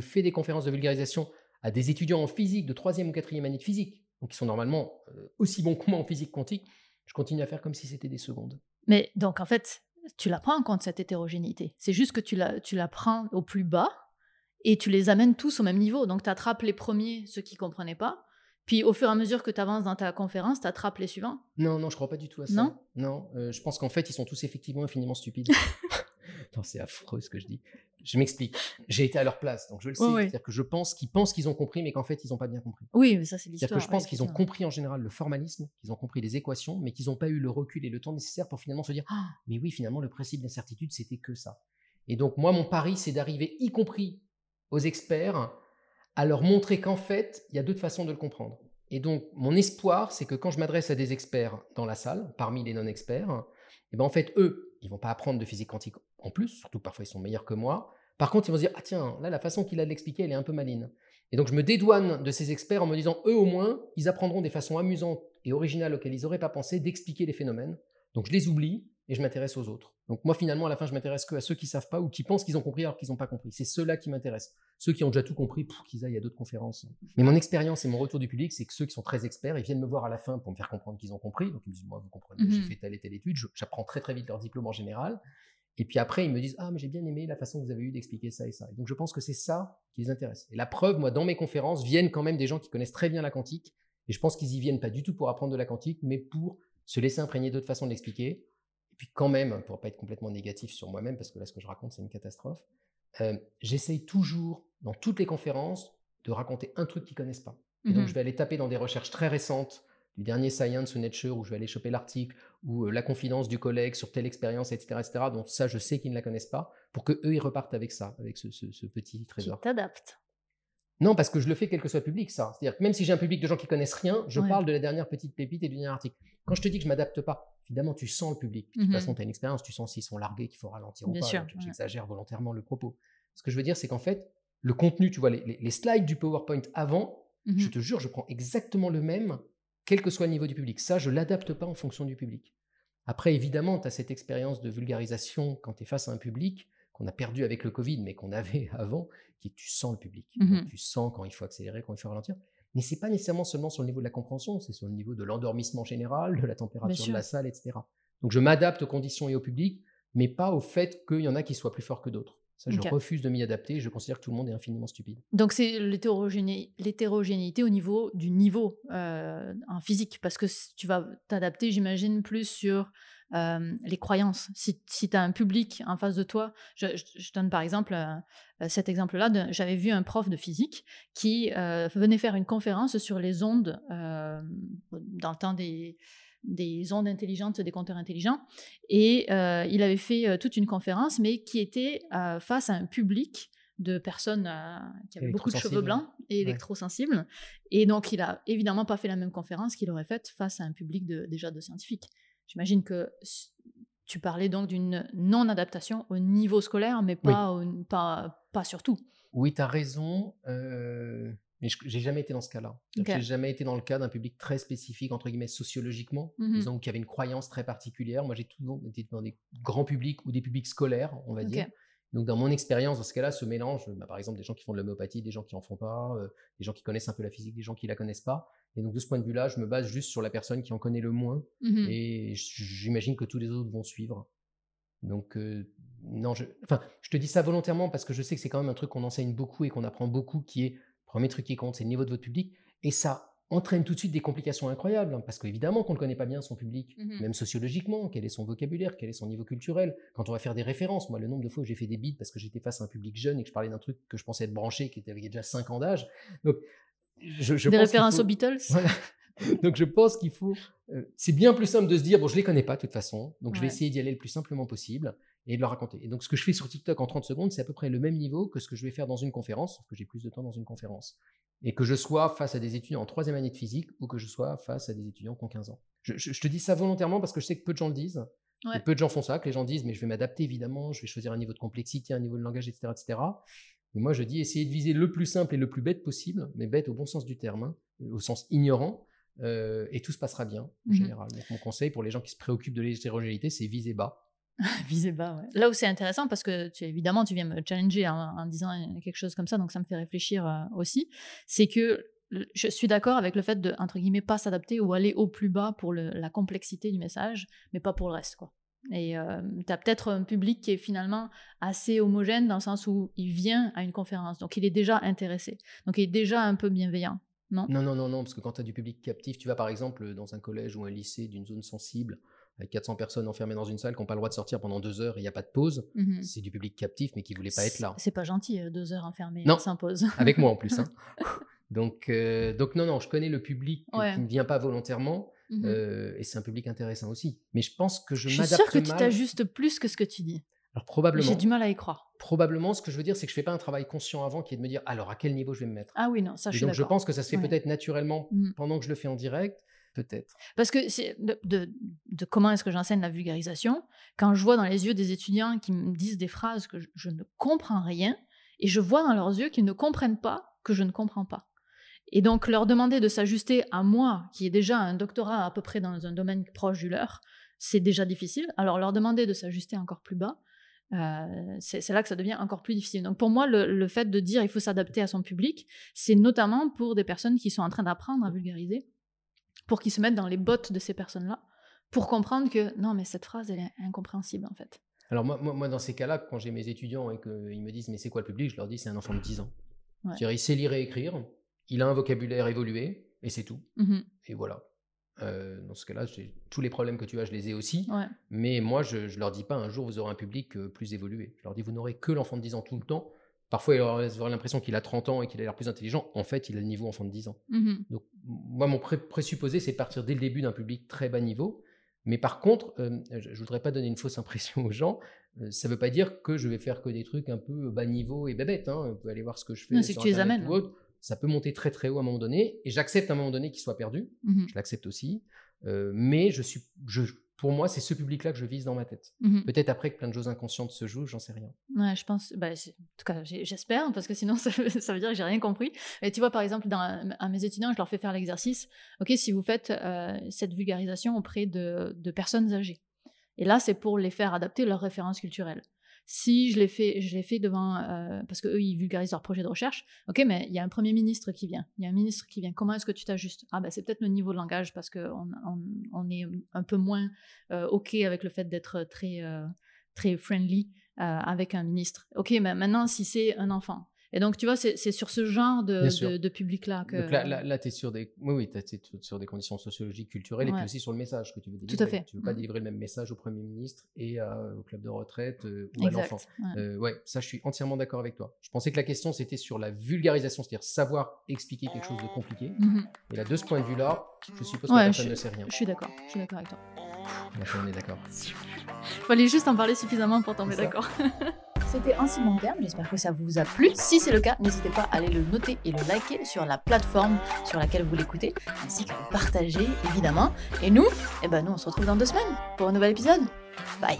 fais des conférences de vulgarisation à des étudiants en physique de 3e ou 4e année de physique, donc ils sont normalement aussi bons que moi en physique quantique, je continue à faire comme si c'était des secondes. Mais donc, en fait, tu la prends en compte, cette hétérogénéité. C'est juste que tu la prends au plus bas et tu les amènes tous au même niveau. Donc, tu attrapes les premiers, ceux qui ne comprenaient pas. Puis, au fur et à mesure que tu avances dans ta conférence, tu attrapes les suivants ? Non, je ne crois pas du tout à ça. Non, je pense qu'en fait, ils sont tous effectivement infiniment stupides. Non, c'est affreux ce que je dis. Je m'explique. J'ai été à leur place, donc je le sais. Oui. C'est-à-dire que je pense qu'ils pensent qu'ils ont compris, mais qu'en fait, ils n'ont pas bien compris. Oui, mais ça, c'est l'histoire. C'est-à-dire que je pense qu'ils ont compris en général le formalisme, qu'ils ont compris les équations, mais qu'ils n'ont pas eu le recul et le temps nécessaire pour finalement se dire « Ah, mais oui, finalement, le principe d'incertitude, c'était que ça. » Et donc, moi, mon pari, c'est d'arriver, y compris aux experts, à leur montrer qu'en fait, il y a d'autres façons de le comprendre. Et donc, mon espoir, c'est que quand je m'adresse à des experts dans la salle, parmi les non-experts, et ben en fait, eux, ils ne vont pas apprendre de physique quantique en plus, surtout parfois ils sont meilleurs que moi. Par contre, ils vont se dire « Ah tiens, là, la façon qu'il a de l'expliquer, elle est un peu maligne. » Et donc, je me dédouane de ces experts en me disant « Eux, au moins, ils apprendront des façons amusantes et originales auxquelles ils n'auraient pas pensé d'expliquer les phénomènes. » Donc, je les oublie et je m'intéresse aux autres. Donc, moi, finalement, à la fin, je m'intéresse qu'à ceux qui ne savent pas ou qui pensent qu'ils ont compris alors qu'ils n'ont pas compris. C'est ceux-là qui m'intéressent. Ceux qui ont déjà tout compris, qu'ils aillent à d'autres conférences. Mais mon expérience et mon retour du public, c'est que ceux qui sont très experts, ils viennent me voir à la fin pour me faire comprendre qu'ils ont compris. Donc, ils me disent, moi, vous comprenez, j'ai fait telle et telle étude. J'apprends très, très vite leur diplôme en général. Et puis après, ils me disent « Ah, mais j'ai bien aimé la façon que vous avez eu d'expliquer ça et ça. » Et donc, je pense que c'est ça qui les intéresse. Et la preuve, moi, dans mes conférences, viennent quand même des gens qui connaissent très bien la quantique. Et je pense qu'ils n'y viennent pas du tout pour apprendre de la quantique, mais pour se laisser imprégner d'autres façons de l'expliquer. Et puis quand même, pour ne pas être complètement négatif sur moi-même, parce que là, ce que je raconte, c'est une catastrophe, j'essaye toujours, dans toutes les conférences, de raconter un truc qu'ils ne connaissent pas. Et donc, je vais aller taper dans des recherches très récentes du dernier Science ou Nature, où je vais aller choper l'article, ou la confidence du collègue sur telle expérience, etc., etc. Donc ça, je sais qu'ils ne la connaissent pas, pour qu'eux, ils repartent avec ça, avec ce petit trésor. Tu t'adaptes. Non, parce que je le fais quel que soit le public, ça. C'est-à-dire que même si j'ai un public de gens qui ne connaissent rien, je parle de la dernière petite pépite et du dernier article. Quand je te dis que je ne m'adapte pas, évidemment, tu sens le public. De toute façon, tu as une expérience, tu sens s'ils sont largués, qu'il faut ralentir ou pas. J'exagère volontairement le propos. Ce que je veux dire, c'est qu'en fait, le contenu, tu vois, les slides du PowerPoint avant, je te jure, je prends exactement le même, quel que soit le niveau du public. Ça, je ne l'adapte pas en fonction du public. Après, évidemment, tu as cette expérience de vulgarisation quand tu es face à un public qu'on a perdu avec le Covid, mais qu'on avait avant, qui est que tu sens le public. Donc, tu sens quand il faut accélérer, quand il faut ralentir. Mais ce n'est pas nécessairement seulement sur le niveau de la compréhension, c'est sur le niveau de l'endormissement général, de la température de la salle, etc. Donc, je m'adapte aux conditions et au public, mais pas au fait qu'il y en a qui soient plus forts que d'autres. Ça, je refuse de m'y adapter. Je considère que tout le monde est infiniment stupide. Donc, c'est l'hétérogénéité au niveau du niveau en physique. Parce que tu vas t'adapter, j'imagine, plus sur les croyances. Si tu as un public en face de toi, je donne par exemple cet exemple-là. J'avais vu un prof de physique qui venait faire une conférence sur les ondes dans le temps des ondes intelligentes, des compteurs intelligents. Et il avait fait toute une conférence, mais qui était face à un public de personnes qui avaient beaucoup de cheveux blancs et électrosensibles. Et donc, il n'a évidemment pas fait la même conférence qu'il aurait faite face à un public déjà de scientifiques. J'imagine que tu parlais donc d'une non-adaptation au niveau scolaire, mais pas surtout. Oui, tu as raison. Mais j'ai jamais été dans ce cas-là. J'ai jamais été dans le cas d'un public très spécifique, entre guillemets, sociologiquement, disons qu'il y avait une croyance très particulière. Moi, j'ai toujours été dans des grands publics ou des publics scolaires, on va dire. Donc, dans mon expérience, dans ce cas-là, ce mélange, par exemple, des gens qui font de l'homéopathie, des gens qui n'en font pas, des gens qui connaissent un peu la physique, des gens qui ne la connaissent pas. Et donc, de ce point de vue-là, je me base juste sur la personne qui en connaît le moins. Et j'imagine que tous les autres vont suivre. Donc, non, je te dis ça volontairement parce que je sais que c'est quand même un truc qu'on enseigne beaucoup et qu'on apprend beaucoup, qui est premier truc qui compte, c'est le niveau de votre public. Et ça entraîne tout de suite des complications incroyables, parce qu'évidemment qu'on ne connaît pas bien son public, même sociologiquement, quel est son vocabulaire, quel est son niveau culturel. Quand on va faire des références, moi, le nombre de fois où j'ai fait des bides parce que j'étais face à un public jeune et que je parlais d'un truc que je pensais être branché, qui avait déjà 5 ans d'âge. Donc, des pense références aux Beatles. Voilà. Donc, je pense qu'il faut... c'est bien plus simple de se dire, bon, je ne les connais pas de toute façon, donc je vais essayer d'y aller le plus simplement possible et de leur raconter. Et donc, ce que je fais sur TikTok en 30 secondes, c'est à peu près le même niveau que ce que je vais faire dans une conférence, sauf que j'ai plus de temps dans une conférence. Et que je sois face à des étudiants en 3e année de physique ou que je sois face à des étudiants qui ont 15 ans. Je te dis ça volontairement parce que je sais que peu de gens le disent. Ouais. Et peu de gens font ça, que les gens disent, mais je vais m'adapter évidemment, je vais choisir un niveau de complexité, un niveau de langage, etc. etc. Et moi, je dis, essayez de viser le plus simple et le plus bête possible, mais bête au bon sens du terme, hein, au sens ignorant. Et tout se passera bien, en général. Donc, mon conseil pour les gens qui se préoccupent de l'hétérogénéité, c'est viser bas. Viser bas, ouais. Là où c'est intéressant, parce que évidemment, tu viens me challenger en disant quelque chose comme ça, donc ça me fait réfléchir aussi, c'est que je suis d'accord avec le fait de, entre guillemets, pas s'adapter ou aller au plus bas pour la complexité du message, mais pas pour le reste, quoi. Et tu as peut-être un public qui est finalement assez homogène dans le sens où il vient à une conférence, donc il est déjà intéressé, donc il est déjà un peu bienveillant. Non, parce que quand tu as du public captif, tu vas par exemple dans un collège ou un lycée d'une zone sensible, avec 400 personnes enfermées dans une salle qui n'ont pas le droit de sortir pendant 2 heures et il n'y a pas de pause, c'est du public captif mais qui ne voulait pas être là. C'est pas gentil, 2 heures enfermées sans pause. Avec moi en plus. Hein. Donc non, je connais le public qui ne vient pas volontairement et c'est un public intéressant aussi. Mais je pense que je m'adapte mal. Je suis sûre que tu t'ajustes plus que ce que tu dis. Alors probablement. J'ai du mal à y croire. Probablement, ce que je veux dire, c'est que je ne fais pas un travail conscient avant qui est de me dire, alors à quel niveau je vais me mettre. Ah oui, non, ça je suis d'accord. Donc je pense que ça se fait peut-être naturellement pendant que je le fais en direct, peut-être. Parce que c'est de comment est-ce que j'enseigne la vulgarisation, quand je vois dans les yeux des étudiants qui me disent des phrases que je ne comprends rien, et je vois dans leurs yeux qu'ils ne comprennent pas que je ne comprends pas. Et donc, leur demander de s'ajuster à moi, qui ai déjà un doctorat à peu près dans un domaine proche du leur, c'est déjà difficile. Alors, leur demander de s'ajuster encore plus bas, c'est là que ça devient encore plus difficile. Donc pour moi, le fait de dire il faut s'adapter à son public, c'est notamment pour des personnes qui sont en train d'apprendre à vulgariser, pour qu'ils se mettent dans les bottes de ces personnes-là, pour comprendre que non mais cette phrase elle est incompréhensible en fait. Alors moi dans ces cas-là, quand j'ai mes étudiants et qu'ils me disent « mais c'est quoi le public ?», je leur dis « c'est un enfant de 10 ans ouais. ». Il sait lire et écrire, il a un vocabulaire évolué et c'est tout. Mm-hmm. Et voilà. Dans ce cas-là, tous les problèmes que tu as, je les ai aussi. Ouais. Mais moi, je ne leur dis pas un jour vous aurez un public plus évolué. Je leur dis vous n'aurez que l'enfant de 10 ans tout le temps. Parfois, ils auront l'impression qu'il a 30 ans et qu'il a l'air plus intelligent. En fait, il a le niveau enfant de 10 ans. Mm-hmm. Donc, moi, mon présupposé, c'est de partir dès le début d'un public très bas niveau. Mais par contre, je ne voudrais pas donner une fausse impression aux gens. Ça ne veut pas dire que je vais faire que des trucs un peu bas niveau et bébête. Hein. Vous pouvez aller voir ce que je fais. Non, c'est que tu les amènes. Ça peut monter très très haut à un moment donné, et j'accepte à un moment donné qu'il soit perdu, mmh. je l'accepte aussi, mais pour moi, c'est ce public-là que je vise dans ma tête. Mmh. Peut-être après que plein de choses inconscientes se jouent, j'en sais rien. Ouais, je pense, en tout cas, j'espère, parce que sinon, ça veut dire que j'ai rien compris. Et tu vois, par exemple, à mes étudiants, je leur fais faire l'exercice, ok, si vous faites cette vulgarisation auprès de personnes âgées, et là, c'est pour les faire adapter leurs références culturelles. Si je l'ai fait devant... parce qu'eux, ils vulgarisent leur projet de recherche. OK, mais il y a un premier ministre qui vient. Comment est-ce que tu t'ajustes ? Ah, ben, c'est peut-être le niveau de langage parce qu'on est un peu moins OK avec le fait d'être très, très friendly avec un ministre. OK, mais maintenant, si c'est un enfant. Et donc, tu vois, c'est sur ce genre de public-là que... Donc là tu es sur des... Oui, t'es sur des conditions sociologiques, culturelles, ouais. et puis aussi sur le message que tu veux délivrer. Tout à fait. Tu ne veux pas délivrer le même message au Premier ministre et au club de retraite ou exact. À l'enfant. Ouais. Ça, je suis entièrement d'accord avec toi. Je pensais que la question, c'était sur la vulgarisation, c'est-à-dire savoir expliquer quelque chose de compliqué. Mm-hmm. Et là, de ce point de vue-là, je suppose que personne ne sait rien. Je suis d'accord avec toi. On est d'accord. Il fallait juste en parler suffisamment pour tomber d'accord. C'était En si bons termes, j'espère que ça vous a plu. Si c'est le cas, n'hésitez pas à aller le noter et le liker sur la plateforme sur laquelle vous l'écoutez, ainsi qu'à le partager, évidemment. Et nous, on se retrouve dans 2 semaines pour un nouvel épisode. Bye!